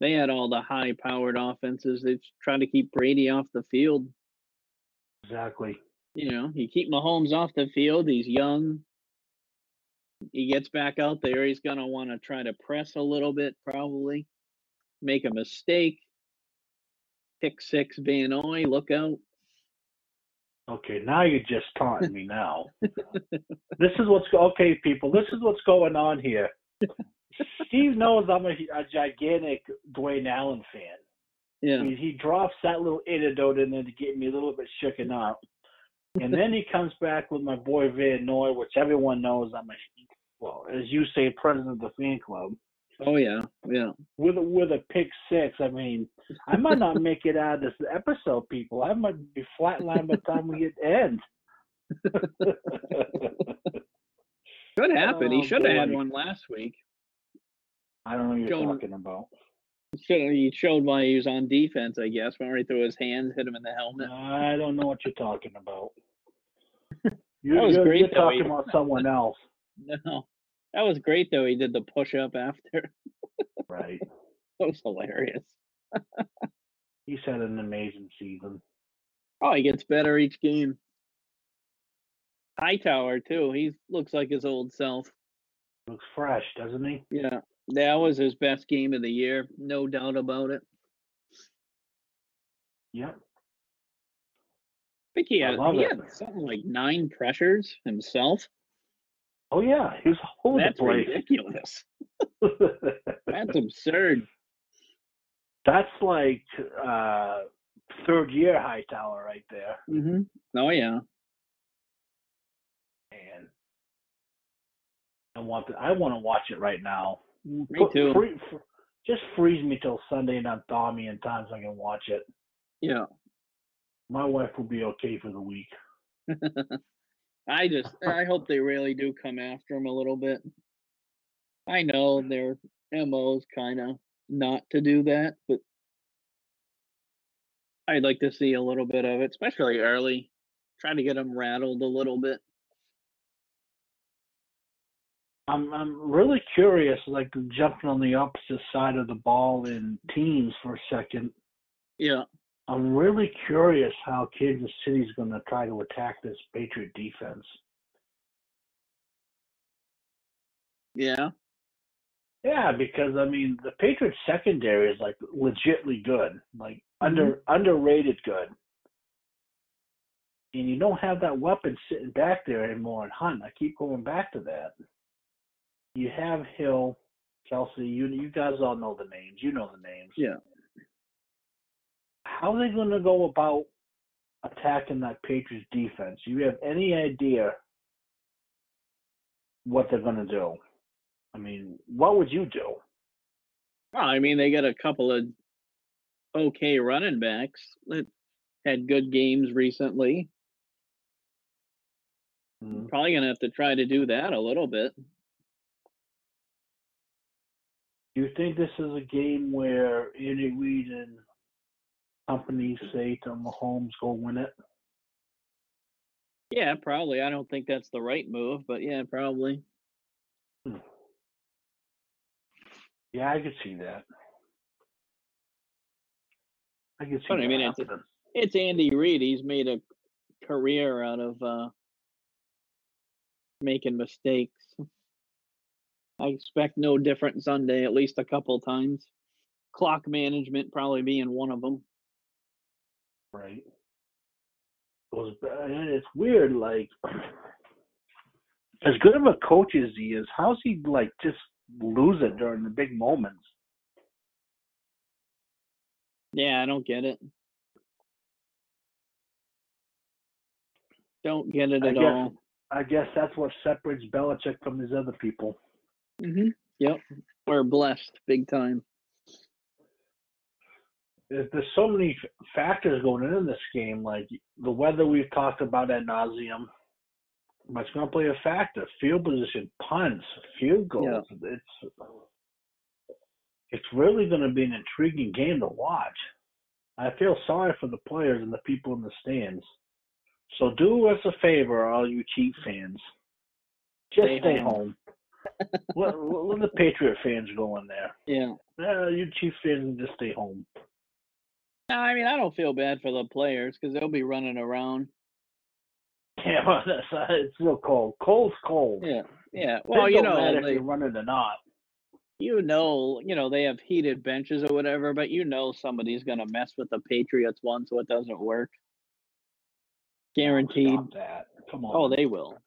they had all the high-powered offenses. They tried to keep Brady off the field. Exactly. You know, you keep Mahomes off the field. He's young. He gets back out there. He's going to want to try to press a little bit, probably. Make a mistake. Pick six, Van Oy. Look out. Okay, now you're just taunting me now. This is what's – okay, people, this is what's going on here. Steve knows I'm a, a gigantic Dwayne Allen fan. Yeah, he, he drops that little anecdote in there to get me a little bit shooken up, and then he comes back with my boy Van Noy, which everyone knows I'm a well, as you say, president of the fan club. Oh yeah, yeah. With a, with a pick six, I mean, I might not make it out of this episode, people. I might be flatlined by the time we get end. Could happen. He should have had one last week. I don't know what you're showed, talking about. He showed why he was on defense, I guess. Went right through his hands, hit him in the helmet. I don't know what you're talking about. You're, that was you're, great, you're talking about someone else. No. That was great, though. He did the push-up after. Right. That was hilarious. He's had an amazing season. Oh, he gets better each game. Hightower, too. He looks like his old self. Looks fresh, doesn't he? Yeah. That was his best game of the year. No doubt about it. Yep. I think he, had, I he had something like nine pressures himself. Oh, yeah. He was holding the play. That's ridiculous. That's absurd. That's like uh, third-year Hightower right there. Mm-hmm. Oh, yeah. Man. I want to, I want to watch it right now. Me too. Free, free, just freeze me till Sunday and unthaw me in time so I can watch it. Yeah. My wife will be okay for the week. I just, I hope they really do come after him a little bit. I know their M O's kind of not to do that, but I'd like to see a little bit of it, especially early. Try to get them rattled a little bit. I'm I'm really curious, like jumping on the opposite side of the ball in teams for a second. Yeah. I'm really curious how Kansas City's going to try to attack this Patriot defense. Yeah. Yeah, because, I mean, the Patriots secondary is, like, legitly good. Like, mm-hmm. under underrated good. And you don't have that weapon sitting back there anymore in Hunt. I keep going back to that. You have Hill, Kelce. You, you guys all know the names. You know the names. Yeah. How are they going to go about attacking that Patriots defense? Do you have any idea what they're going to do? I mean, what would you do? Well, I mean, they got a couple of okay running backs that had good games recently. Mm-hmm. Probably going to have to try to do that a little bit. Do you think this is a game where Andy Reid and companies say to Mahomes, go win it? Yeah, probably. I don't think that's the right move, but yeah, probably. Yeah, I could see that. I could see but, that. I mean, it's, it's Andy Reid. He's made a career out of uh, making mistakes. I expect no different Sunday, at least a couple times. Clock management probably being one of them. Right. It was, and it's weird, like, as good of a coach as he is, how's he, like, just lose it during the big moments? Yeah, I don't get it. Don't get it I at guess, all. I guess that's what separates Belichick from these other people. Mm-hmm. Yep. We're blessed big time. There's so many factors going into this game, like the weather we've talked about ad nauseum. But it's going to play a factor. Field position, punts, field goals. Yeah. It's it's really going to be an intriguing game to watch. I feel sorry for the players and the people in the stands. So do us a favor, all you Chiefs fans. Just stay, stay home. home. let, let the Patriot fans go in there. Yeah. Uh, you Chiefs fans just stay home. No, I mean, I don't feel bad for the players because they'll be running around. Yeah, well, that's, it's real cold. Cold's cold. Yeah, yeah. Well, it you know, matter they, if you're running or not. You know, you know, they have heated benches or whatever, but you know somebody's going to mess with the Patriots one, so it doesn't work. Guaranteed. Stop that. Come on. Oh, they will.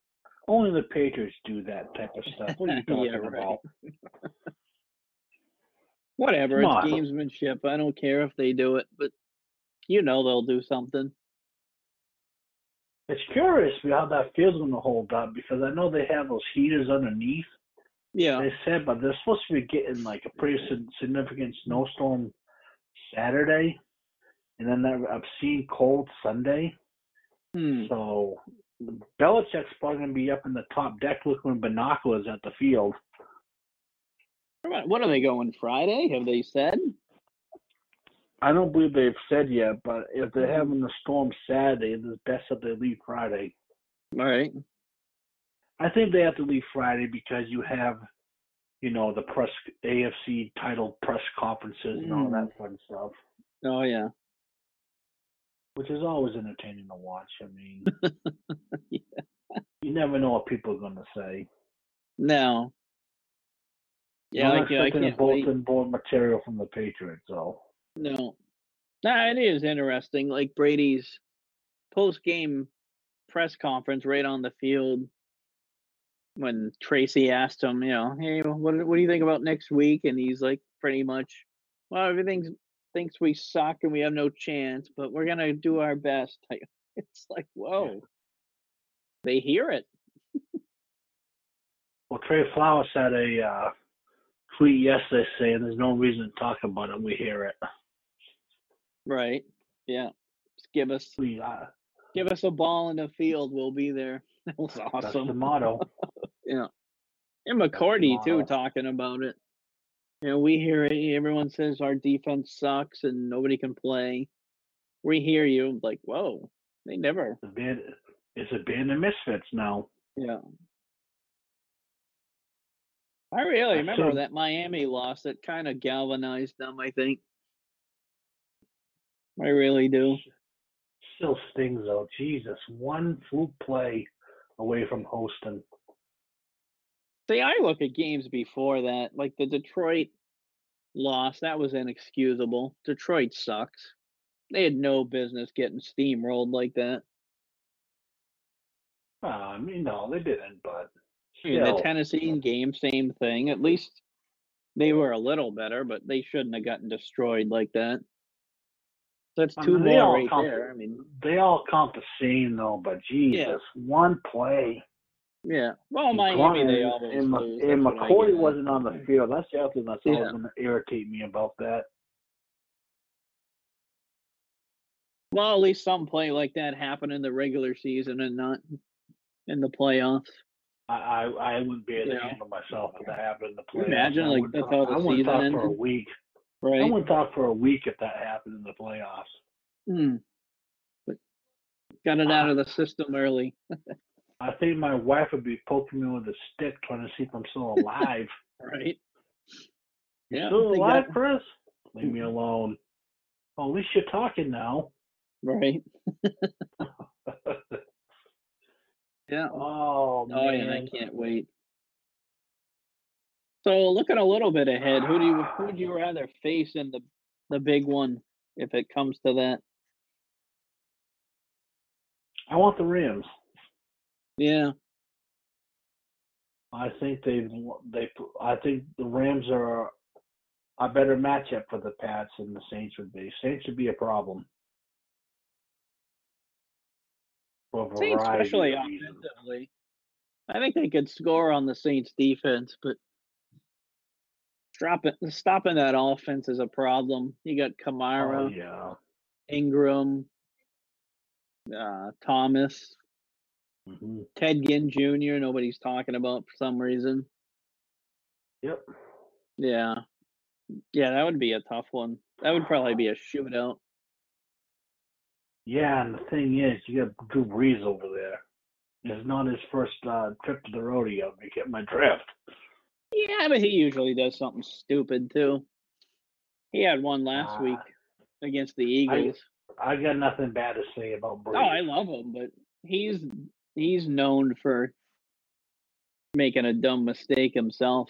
Only the Patriots do that type of stuff. What are you talking yeah, right. about? Whatever, it's gamesmanship. I don't care if they do it, but you know they'll do something. It's curious how that field's going to hold up because I know they have those heaters underneath. Yeah. They said, but they're supposed to be getting like a pretty significant snowstorm Saturday and then that obscene cold Sunday. Hmm. So Belichick's probably going to be up in the top deck looking with binoculars at the field. What are they going Friday? Have they said? I don't believe they've said yet, but if they're having a storm Saturday, it's best that they leave Friday. All right. I think they have to leave Friday because you have, you know, the press A F C title press conferences and all mm. that fun stuff. Oh, yeah. Which is always entertaining to watch. I mean, yeah. You never know what people are going to say. No. Yeah, I'm not taking a bulletin board material from the Patriots, though. No. Nah, it is interesting. Like Brady's post-game press conference right on the field when Tracy asked him, you know, hey, what, what do you think about next week? And he's like, pretty much, well, everything's thinks we suck and we have no chance, but we're going to do our best. It's like, whoa. Yeah. They hear it. Well, Trey Flowers had a uh, tweet yesterday saying there's no reason to talk about it. We hear it. Right. Yeah. Just give us Please, uh, give us a ball in the field. We'll be there. That was awesome. That's the motto. Yeah. And McCourty, too, talking about it. You know, we hear it. Everyone says our defense sucks and nobody can play. We hear you. Like, whoa, they never. It's a band, it's a band of misfits now. Yeah. I really I remember said, that Miami loss that kind of galvanized them, I think. I really do. Still stings, though. Jesus, one fluke play away from hosting. See, I look at games before that, like the Detroit loss, that was inexcusable. Detroit sucks. They had no business getting steamrolled like that. Uh, I mean, no, they didn't, but... Still. The Tennessee game, same thing. At least they were a little better, but they shouldn't have gotten destroyed like that. That's two I mean, more right comp- there. I mean, they all count the same, though, but Jesus, yeah. One play... Yeah. Well, Miami, they always and, lose. And McCourty wasn't on the field. That's the other thing that's yeah. always going to irritate me about that. Well, at least some play like that happened in the regular season and not in the playoffs. I I, I wouldn't be at the end of myself if that happened in the playoffs. Imagine, I like, that's how the I season talk ended. For a week. Right. I wouldn't talk for a week if that happened in the playoffs. Mm. But got it out uh, of the system early. I think my wife would be poking me with a stick trying to see if I'm still alive. Right? Yeah, still alive, got... Chris? Leave me alone. Well, at least you're talking now. Right. Yeah. Oh, man. Oh, yeah, I can't wait. So, looking a little bit ahead, who do you who would you rather face in the the big one if it comes to that? I want the Rams. Yeah, I think they they I think the Rams are a better matchup for the Pats than the Saints would be. Saints would be a problem. For a Saints, especially offensively, I think they could score on the Saints' defense, but dropping stopping that offense is a problem. You got Kamara, oh, yeah. Ingram, uh, Thomas. Mm-hmm. Ted Ginn Junior, nobody's talking about for some reason. Yep. Yeah. Yeah, that would be a tough one. That would probably be a shootout. Yeah, and the thing is, you got Drew Brees over there. It's not his first uh, trip to the rodeo. He get my drift. Yeah, but he usually does something stupid, too. He had one last uh, week against the Eagles. I, I got nothing bad to say about Brees. Oh, I love him, but he's... He's known for making a dumb mistake himself.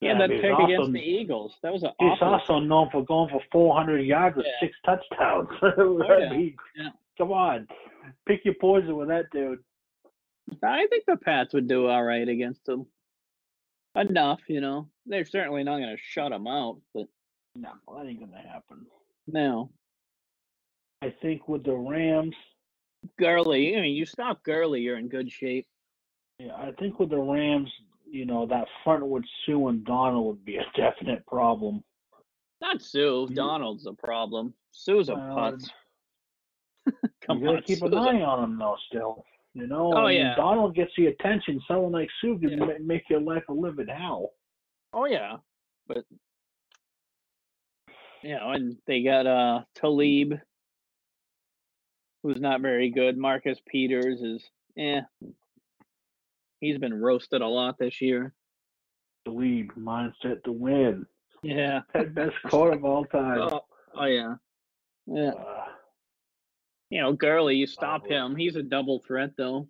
Yeah, that pick awesome. Against the Eagles. That was an He's awful also pick. Known for going for four hundred yards with yeah. six touchdowns. I mean, yeah. Come on. Pick your poison with that dude. I think the Pats would do all right against him. Enough, you know. They're certainly not going to shut him out. But no, that ain't going to happen. No. I think with the Rams... Gurley, I mean, you stop Gurley, you're in good shape. Yeah, I think with the Rams, you know, that front with Sue and Donald would be a definite problem. Not Sue. You, Donald's a problem. Sue's a putz. Come you gotta on, keep Sue's an eye on him, though, still. You know, oh, yeah. Donald gets the attention. Someone like Sue can yeah. make your life a living hell. Oh, yeah. But, you know, and they got uh, Talib. Who's not very good. Marcus Peters is, eh. He's been roasted a lot this year. The lead, mindset to win. Yeah. Best court of all time. Oh, oh yeah. Yeah. Uh, you know, Gurley, you stop problem. him. He's a double threat, though.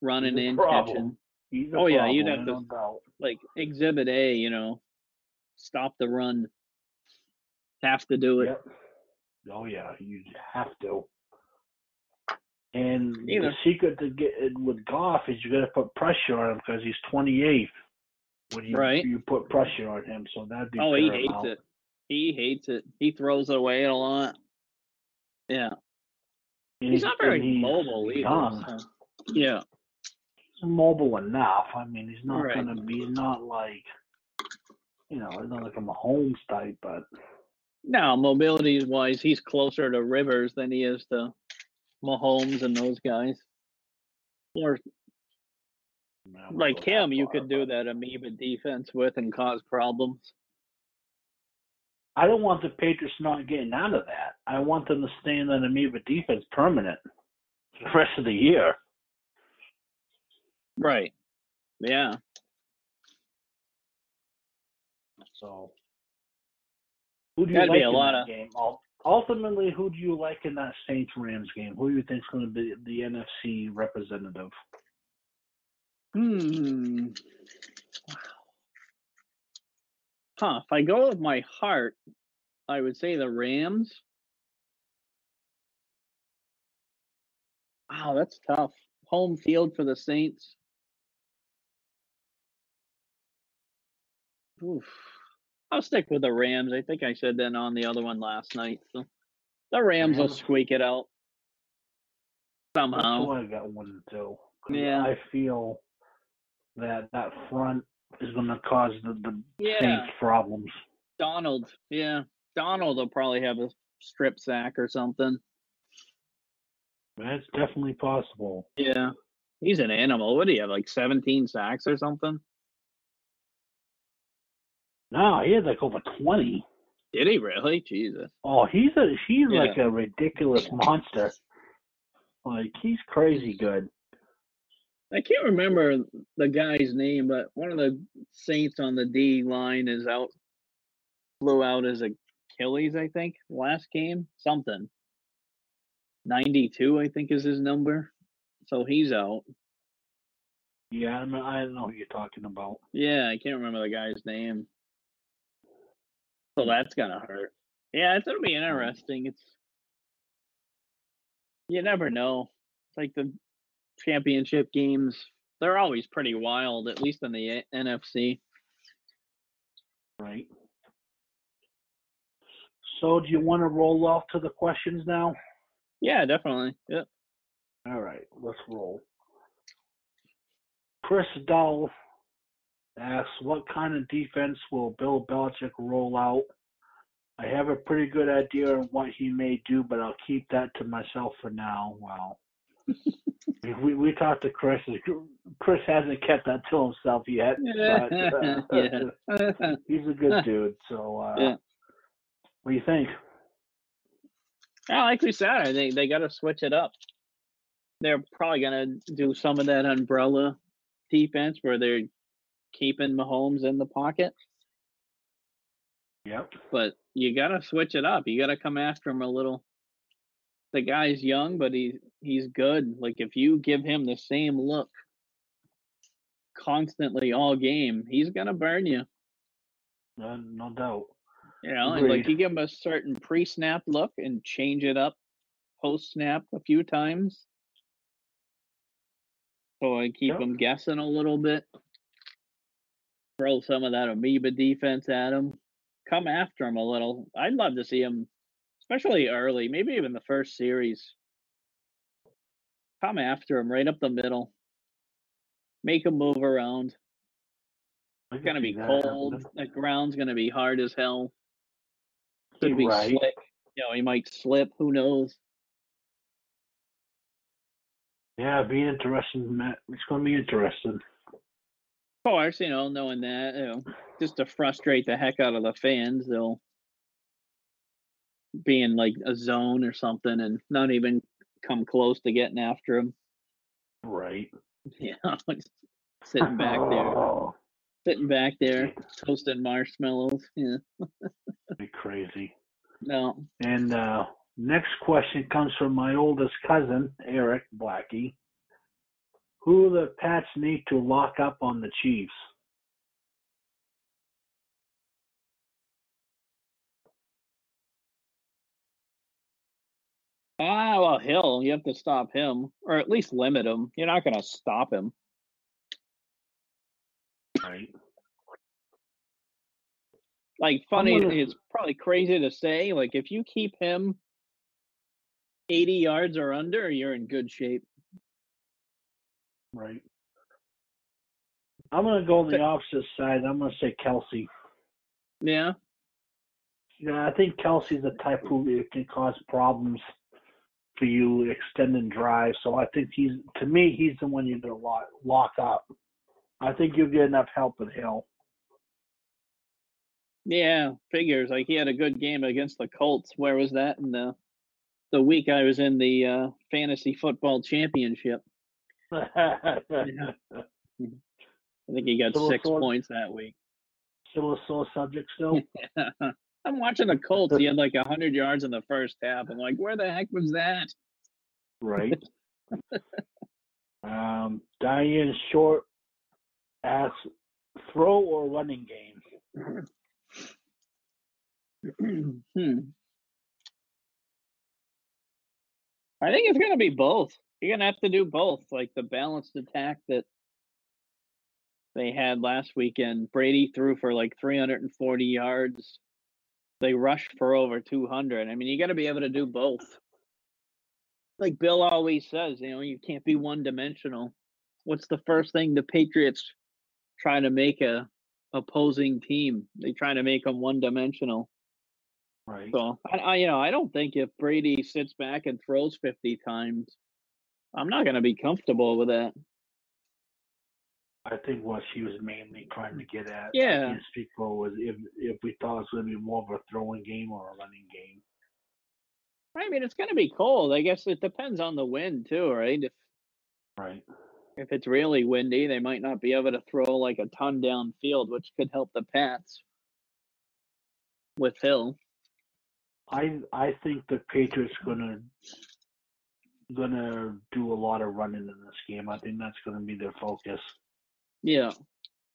Running in, problem. catching. He's a oh, problem. yeah, you'd have to, like, Exhibit A, you know, stop the run. Have to do it. Yep. Oh, yeah, you have to. And you know, the secret to get with Goff is you got to put pressure on him because he's twenty-eighth. When you, right. you put pressure on him, so that'd be. Oh, he hates amount. it. He hates it. He throws it away a lot. Yeah. He's, he's not very he's mobile either. So. Yeah. He's mobile enough. I mean, he's not right. going to be not like, you know, he's not like a Mahomes type, but. No, mobility-wise, he's closer to Rivers than he is to Mahomes and those guys. Or, Man, like him, you could do that amoeba defense with and cause problems. I don't want the Patriots not getting out of that. I want them to stay in that amoeba defense permanent for the rest of the year. Right. Yeah. So... Who do you That'd like be a in lot that of... game? Ultimately, who do you like in that Saints-Rams game? Who do you think's going to be the N F C representative? Hmm. Huh. If I go with my heart, I would say the Rams. Wow, that's tough. Home field for the Saints. Oof. I'll stick with the Rams. I think I said that on the other one last night. So the Rams will squeak it out somehow. I got one too. Yeah, I feel that that front is going to cause the, the yeah. Saints problems. Donald, yeah, Donald will probably have a strip sack or something. That's definitely possible. Yeah, he's an animal. What do you have? Like seventeen sacks or something? No, he had like over twenty. Did he really? Jesus. Oh, he's a he's yeah. like a ridiculous monster. Like he's crazy good. I can't remember the guy's name, but one of the Saints on the D line is out, blew out his Achilles, I think, last game. Something. ninety-two, I think, is his number. So he's out. Yeah, I don't, I don't know who you're talking about. Yeah, I can't remember the guy's name. So that's gonna hurt. Yeah, it's gonna be interesting. It's you never know. It's like the championship games; they're always pretty wild, at least in the N F C. Right. So, do you want to roll off to the questions now? Yeah, definitely. Yep. All right, let's roll. Chris Dull asks, what kind of defense will Bill Belichick roll out? I have a pretty good idea of what he may do, but I'll keep that to myself for now. Wow. we we talked to Chris. Chris hasn't kept that to himself yet. But, uh, yeah. He's a good dude. So uh, yeah. What do you think? Yeah, like we said, I think they got to switch it up. They're probably going to do some of that umbrella defense where they're keeping Mahomes in the pocket. Yep. But you got to switch it up. You got to come after him a little. The guy's young, but he he's good. Like, if you give him the same look constantly all game, he's going to burn you. No, no doubt. You know, and like you give him a certain pre-snap look and change it up post-snap a few times. So I keep yep. him guessing a little bit. Throw some of that amoeba defense at him. Come after him a little. I'd love to see him, especially early, maybe even the first series. Come after him right up the middle. Make him move around. It's going to be cold. The ground's going to be hard as hell. Could be right. slick. You know, he might slip. Who knows? Yeah, it'd be interesting, Matt. It's going to be interesting. Of course, you know, knowing that, you know, just to frustrate the heck out of the fans, they'll be in like a zone or something and not even come close to getting after him. Right. Yeah, sitting back there, sitting back there, toasting marshmallows. Yeah, be crazy. No. And uh, next question comes from my oldest cousin, Eric Blackie. Who the Pats need to lock up on the Chiefs? Ah, well, Hill. You have to stop him, or at least limit him. You're not going to stop him. Right. Like, funny, gonna... it's probably crazy to say, like, if you keep him eighty yards or under, you're in good shape. Right. I'm going to go on the opposite side. I'm going to say Kelce. Yeah? Yeah, I think Kelsey's the type who can cause problems for you extending drives. So I think he's, to me, he's the one you're going to lock, lock up. I think you'll get enough help with Hill. Yeah, figures. Like, he had a good game against the Colts. Where was that in the the week I was in the uh, fantasy football championship? Yeah. I think he got still six sore, points that week. Still a sore subject still? Yeah. I'm watching the Colts. He had like one hundred yards in the first half. I'm like, where the heck was that? Right. um, Diane Short asks, throw or running game? hmm. I think it's going to be both. You're going to have to do both. Like the balanced attack that they had last weekend. Brady threw for like three hundred forty yards. They rushed for over two hundred. I mean, you got to be able to do both. Like Bill always says, you know, you can't be one-dimensional. What's the first thing the Patriots try to make a opposing team? They try to make them one-dimensional. Right. So, I, I, you know, I don't think if Brady sits back and throws fifty times, I'm not going to be comfortable with that. I think what she was mainly trying to get at, yeah, I can't speak for, was if if we thought it was going to be more of a throwing game or a running game. I mean, it's going to be cold. I guess it depends on the wind too, right? If, right. If it's really windy, they might not be able to throw like a ton downfield, which could help the Pats with Hill. I I think the Patriots gonna gonna do a lot of running in this game. I think that's going to be their focus. Yeah.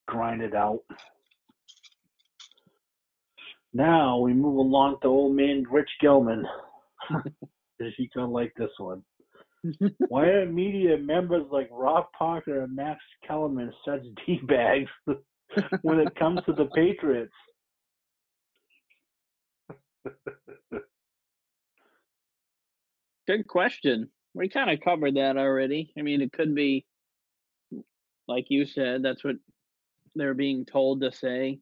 Grind it out. Now we move along to old man Rich Gilman. He's going to like this one. Why are media members like Rob Parker and Max Kellerman such D-bags when it comes to the Patriots? Good question. We kind of covered that already. I mean, it could be, like you said, that's what they're being told to say.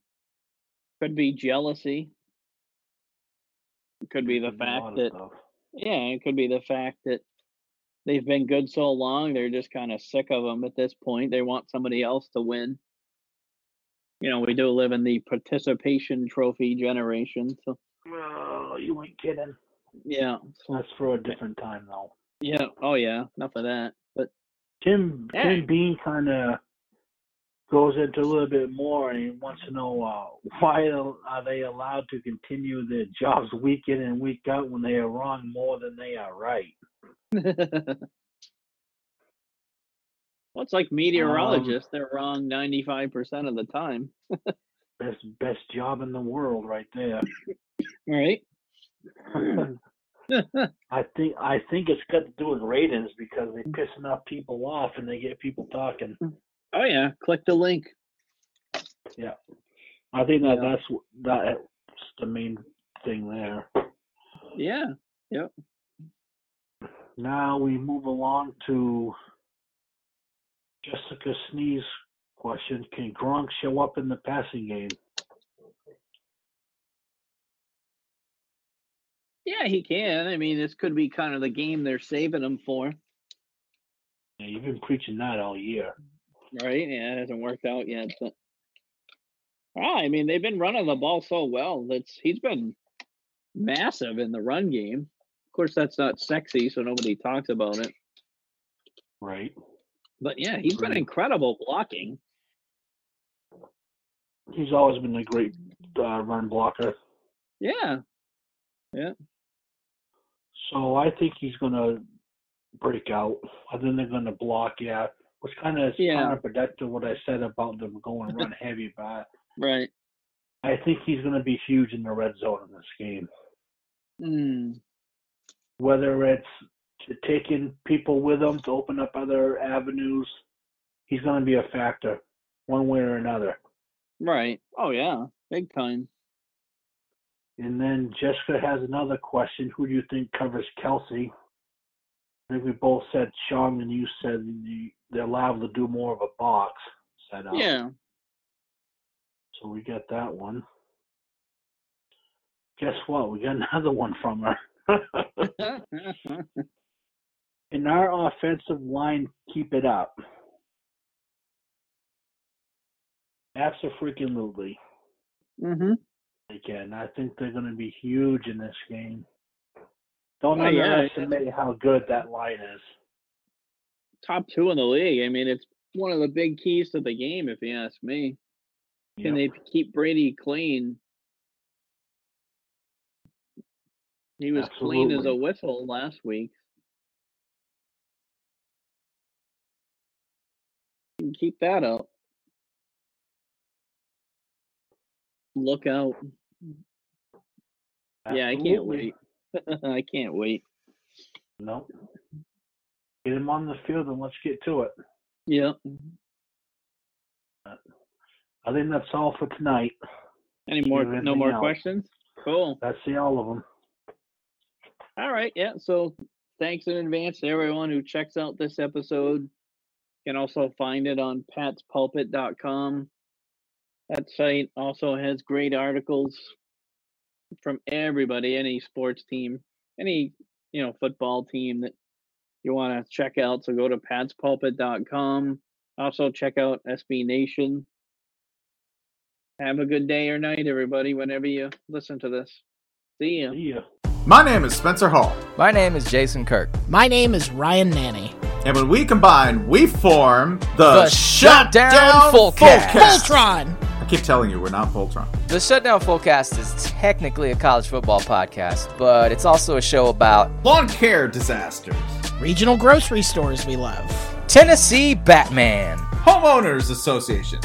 Could be jealousy. It could be the fact that, yeah, it could be the fact that they've been good so long, they're just kind of sick of them at this point. They want somebody else to win. You know, we do live in the participation trophy generation. So. Oh, you ain't kidding. Yeah. That's for a different time, though. Yeah. Oh, yeah. Enough of that. But Tim, Tim hey. Bean kind of goes into a little bit more, and he wants to know uh, why are they allowed to continue their jobs week in and week out when they are wrong more than they are right? Well, it's like meteorologists. Um, they're wrong ninety-five percent of the time. best best job in the world right there. Right? I think I think it's got to do with ratings because they're pissing off people off and they get people talking. Oh yeah, click the link. Yeah, I think that yeah. that's that's the main thing there. Yeah. Yep. Now we move along to Jessica Snee's question: can Gronk show up in the passing game? Yeah, he can. I mean, this could be kind of the game they're saving him for. Yeah, you've been preaching that all year. Right? Yeah, it hasn't worked out yet. But... ah, I mean, they've been running the ball so well. That's he's been massive in the run game. Of course, that's not sexy, so nobody talks about it. Right. But yeah, he's been incredible blocking. He's always been a great uh, run blocker. Yeah. Yeah. So I think he's going to break out. I think they're going to block, yeah. Which kind of is yeah. counterproductive to what I said about them going run heavy, but right. I think he's going to be huge in the red zone in this game. Mm. Whether it's to taking people with him to open up other avenues, he's going to be a factor one way or another. Right. Oh, yeah. Big time. And then Jessica has another question. Who do you think covers Kelce? I think we both said Sean, and you said you, they're liable to do more of a box setup. Yeah. So we got that one. Guess what? We got another one from her. And our offensive line, keep it up. Absolutely. Mm-hmm. Again, I think they're going to be huge in this game. Don't oh, underestimate yeah. how good that line is. Top two in the league. I mean, it's one of the big keys to the game, if you ask me. Can yep. they keep Brady clean? He was Absolutely. clean as a whistle last week. You can keep that up. Look out. Absolutely. Yeah, I can't wait. I can't wait. Nope. Get him on the field and let's get to it. Yeah. I think that's all for tonight. Any more? No more else. questions? Cool. That's the all of them. All right. Yeah. So thanks in advance to everyone who checks out this episode. You can also find it on pats pulpit dot com. That site also has great articles from everybody, any sports team, any, you know, football team that you want to check out. So go to pats pulpit dot com. Also check out S B Nation. Have a good day or night, everybody, whenever you listen to this. See ya. See ya. My name is Spencer Hall. My name is Jason Kirk. My name is Ryan Nanny. And when we combine, we form the, the Shutdown, Shutdown Fullcast. Fulltron! I keep telling you, we're not Voltron. The Shutdown Fullcast is technically a college football podcast, but it's also a show about lawn care disasters, regional grocery stores we love, Tennessee Batman, homeowners associations,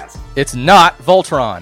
It's not Voltron.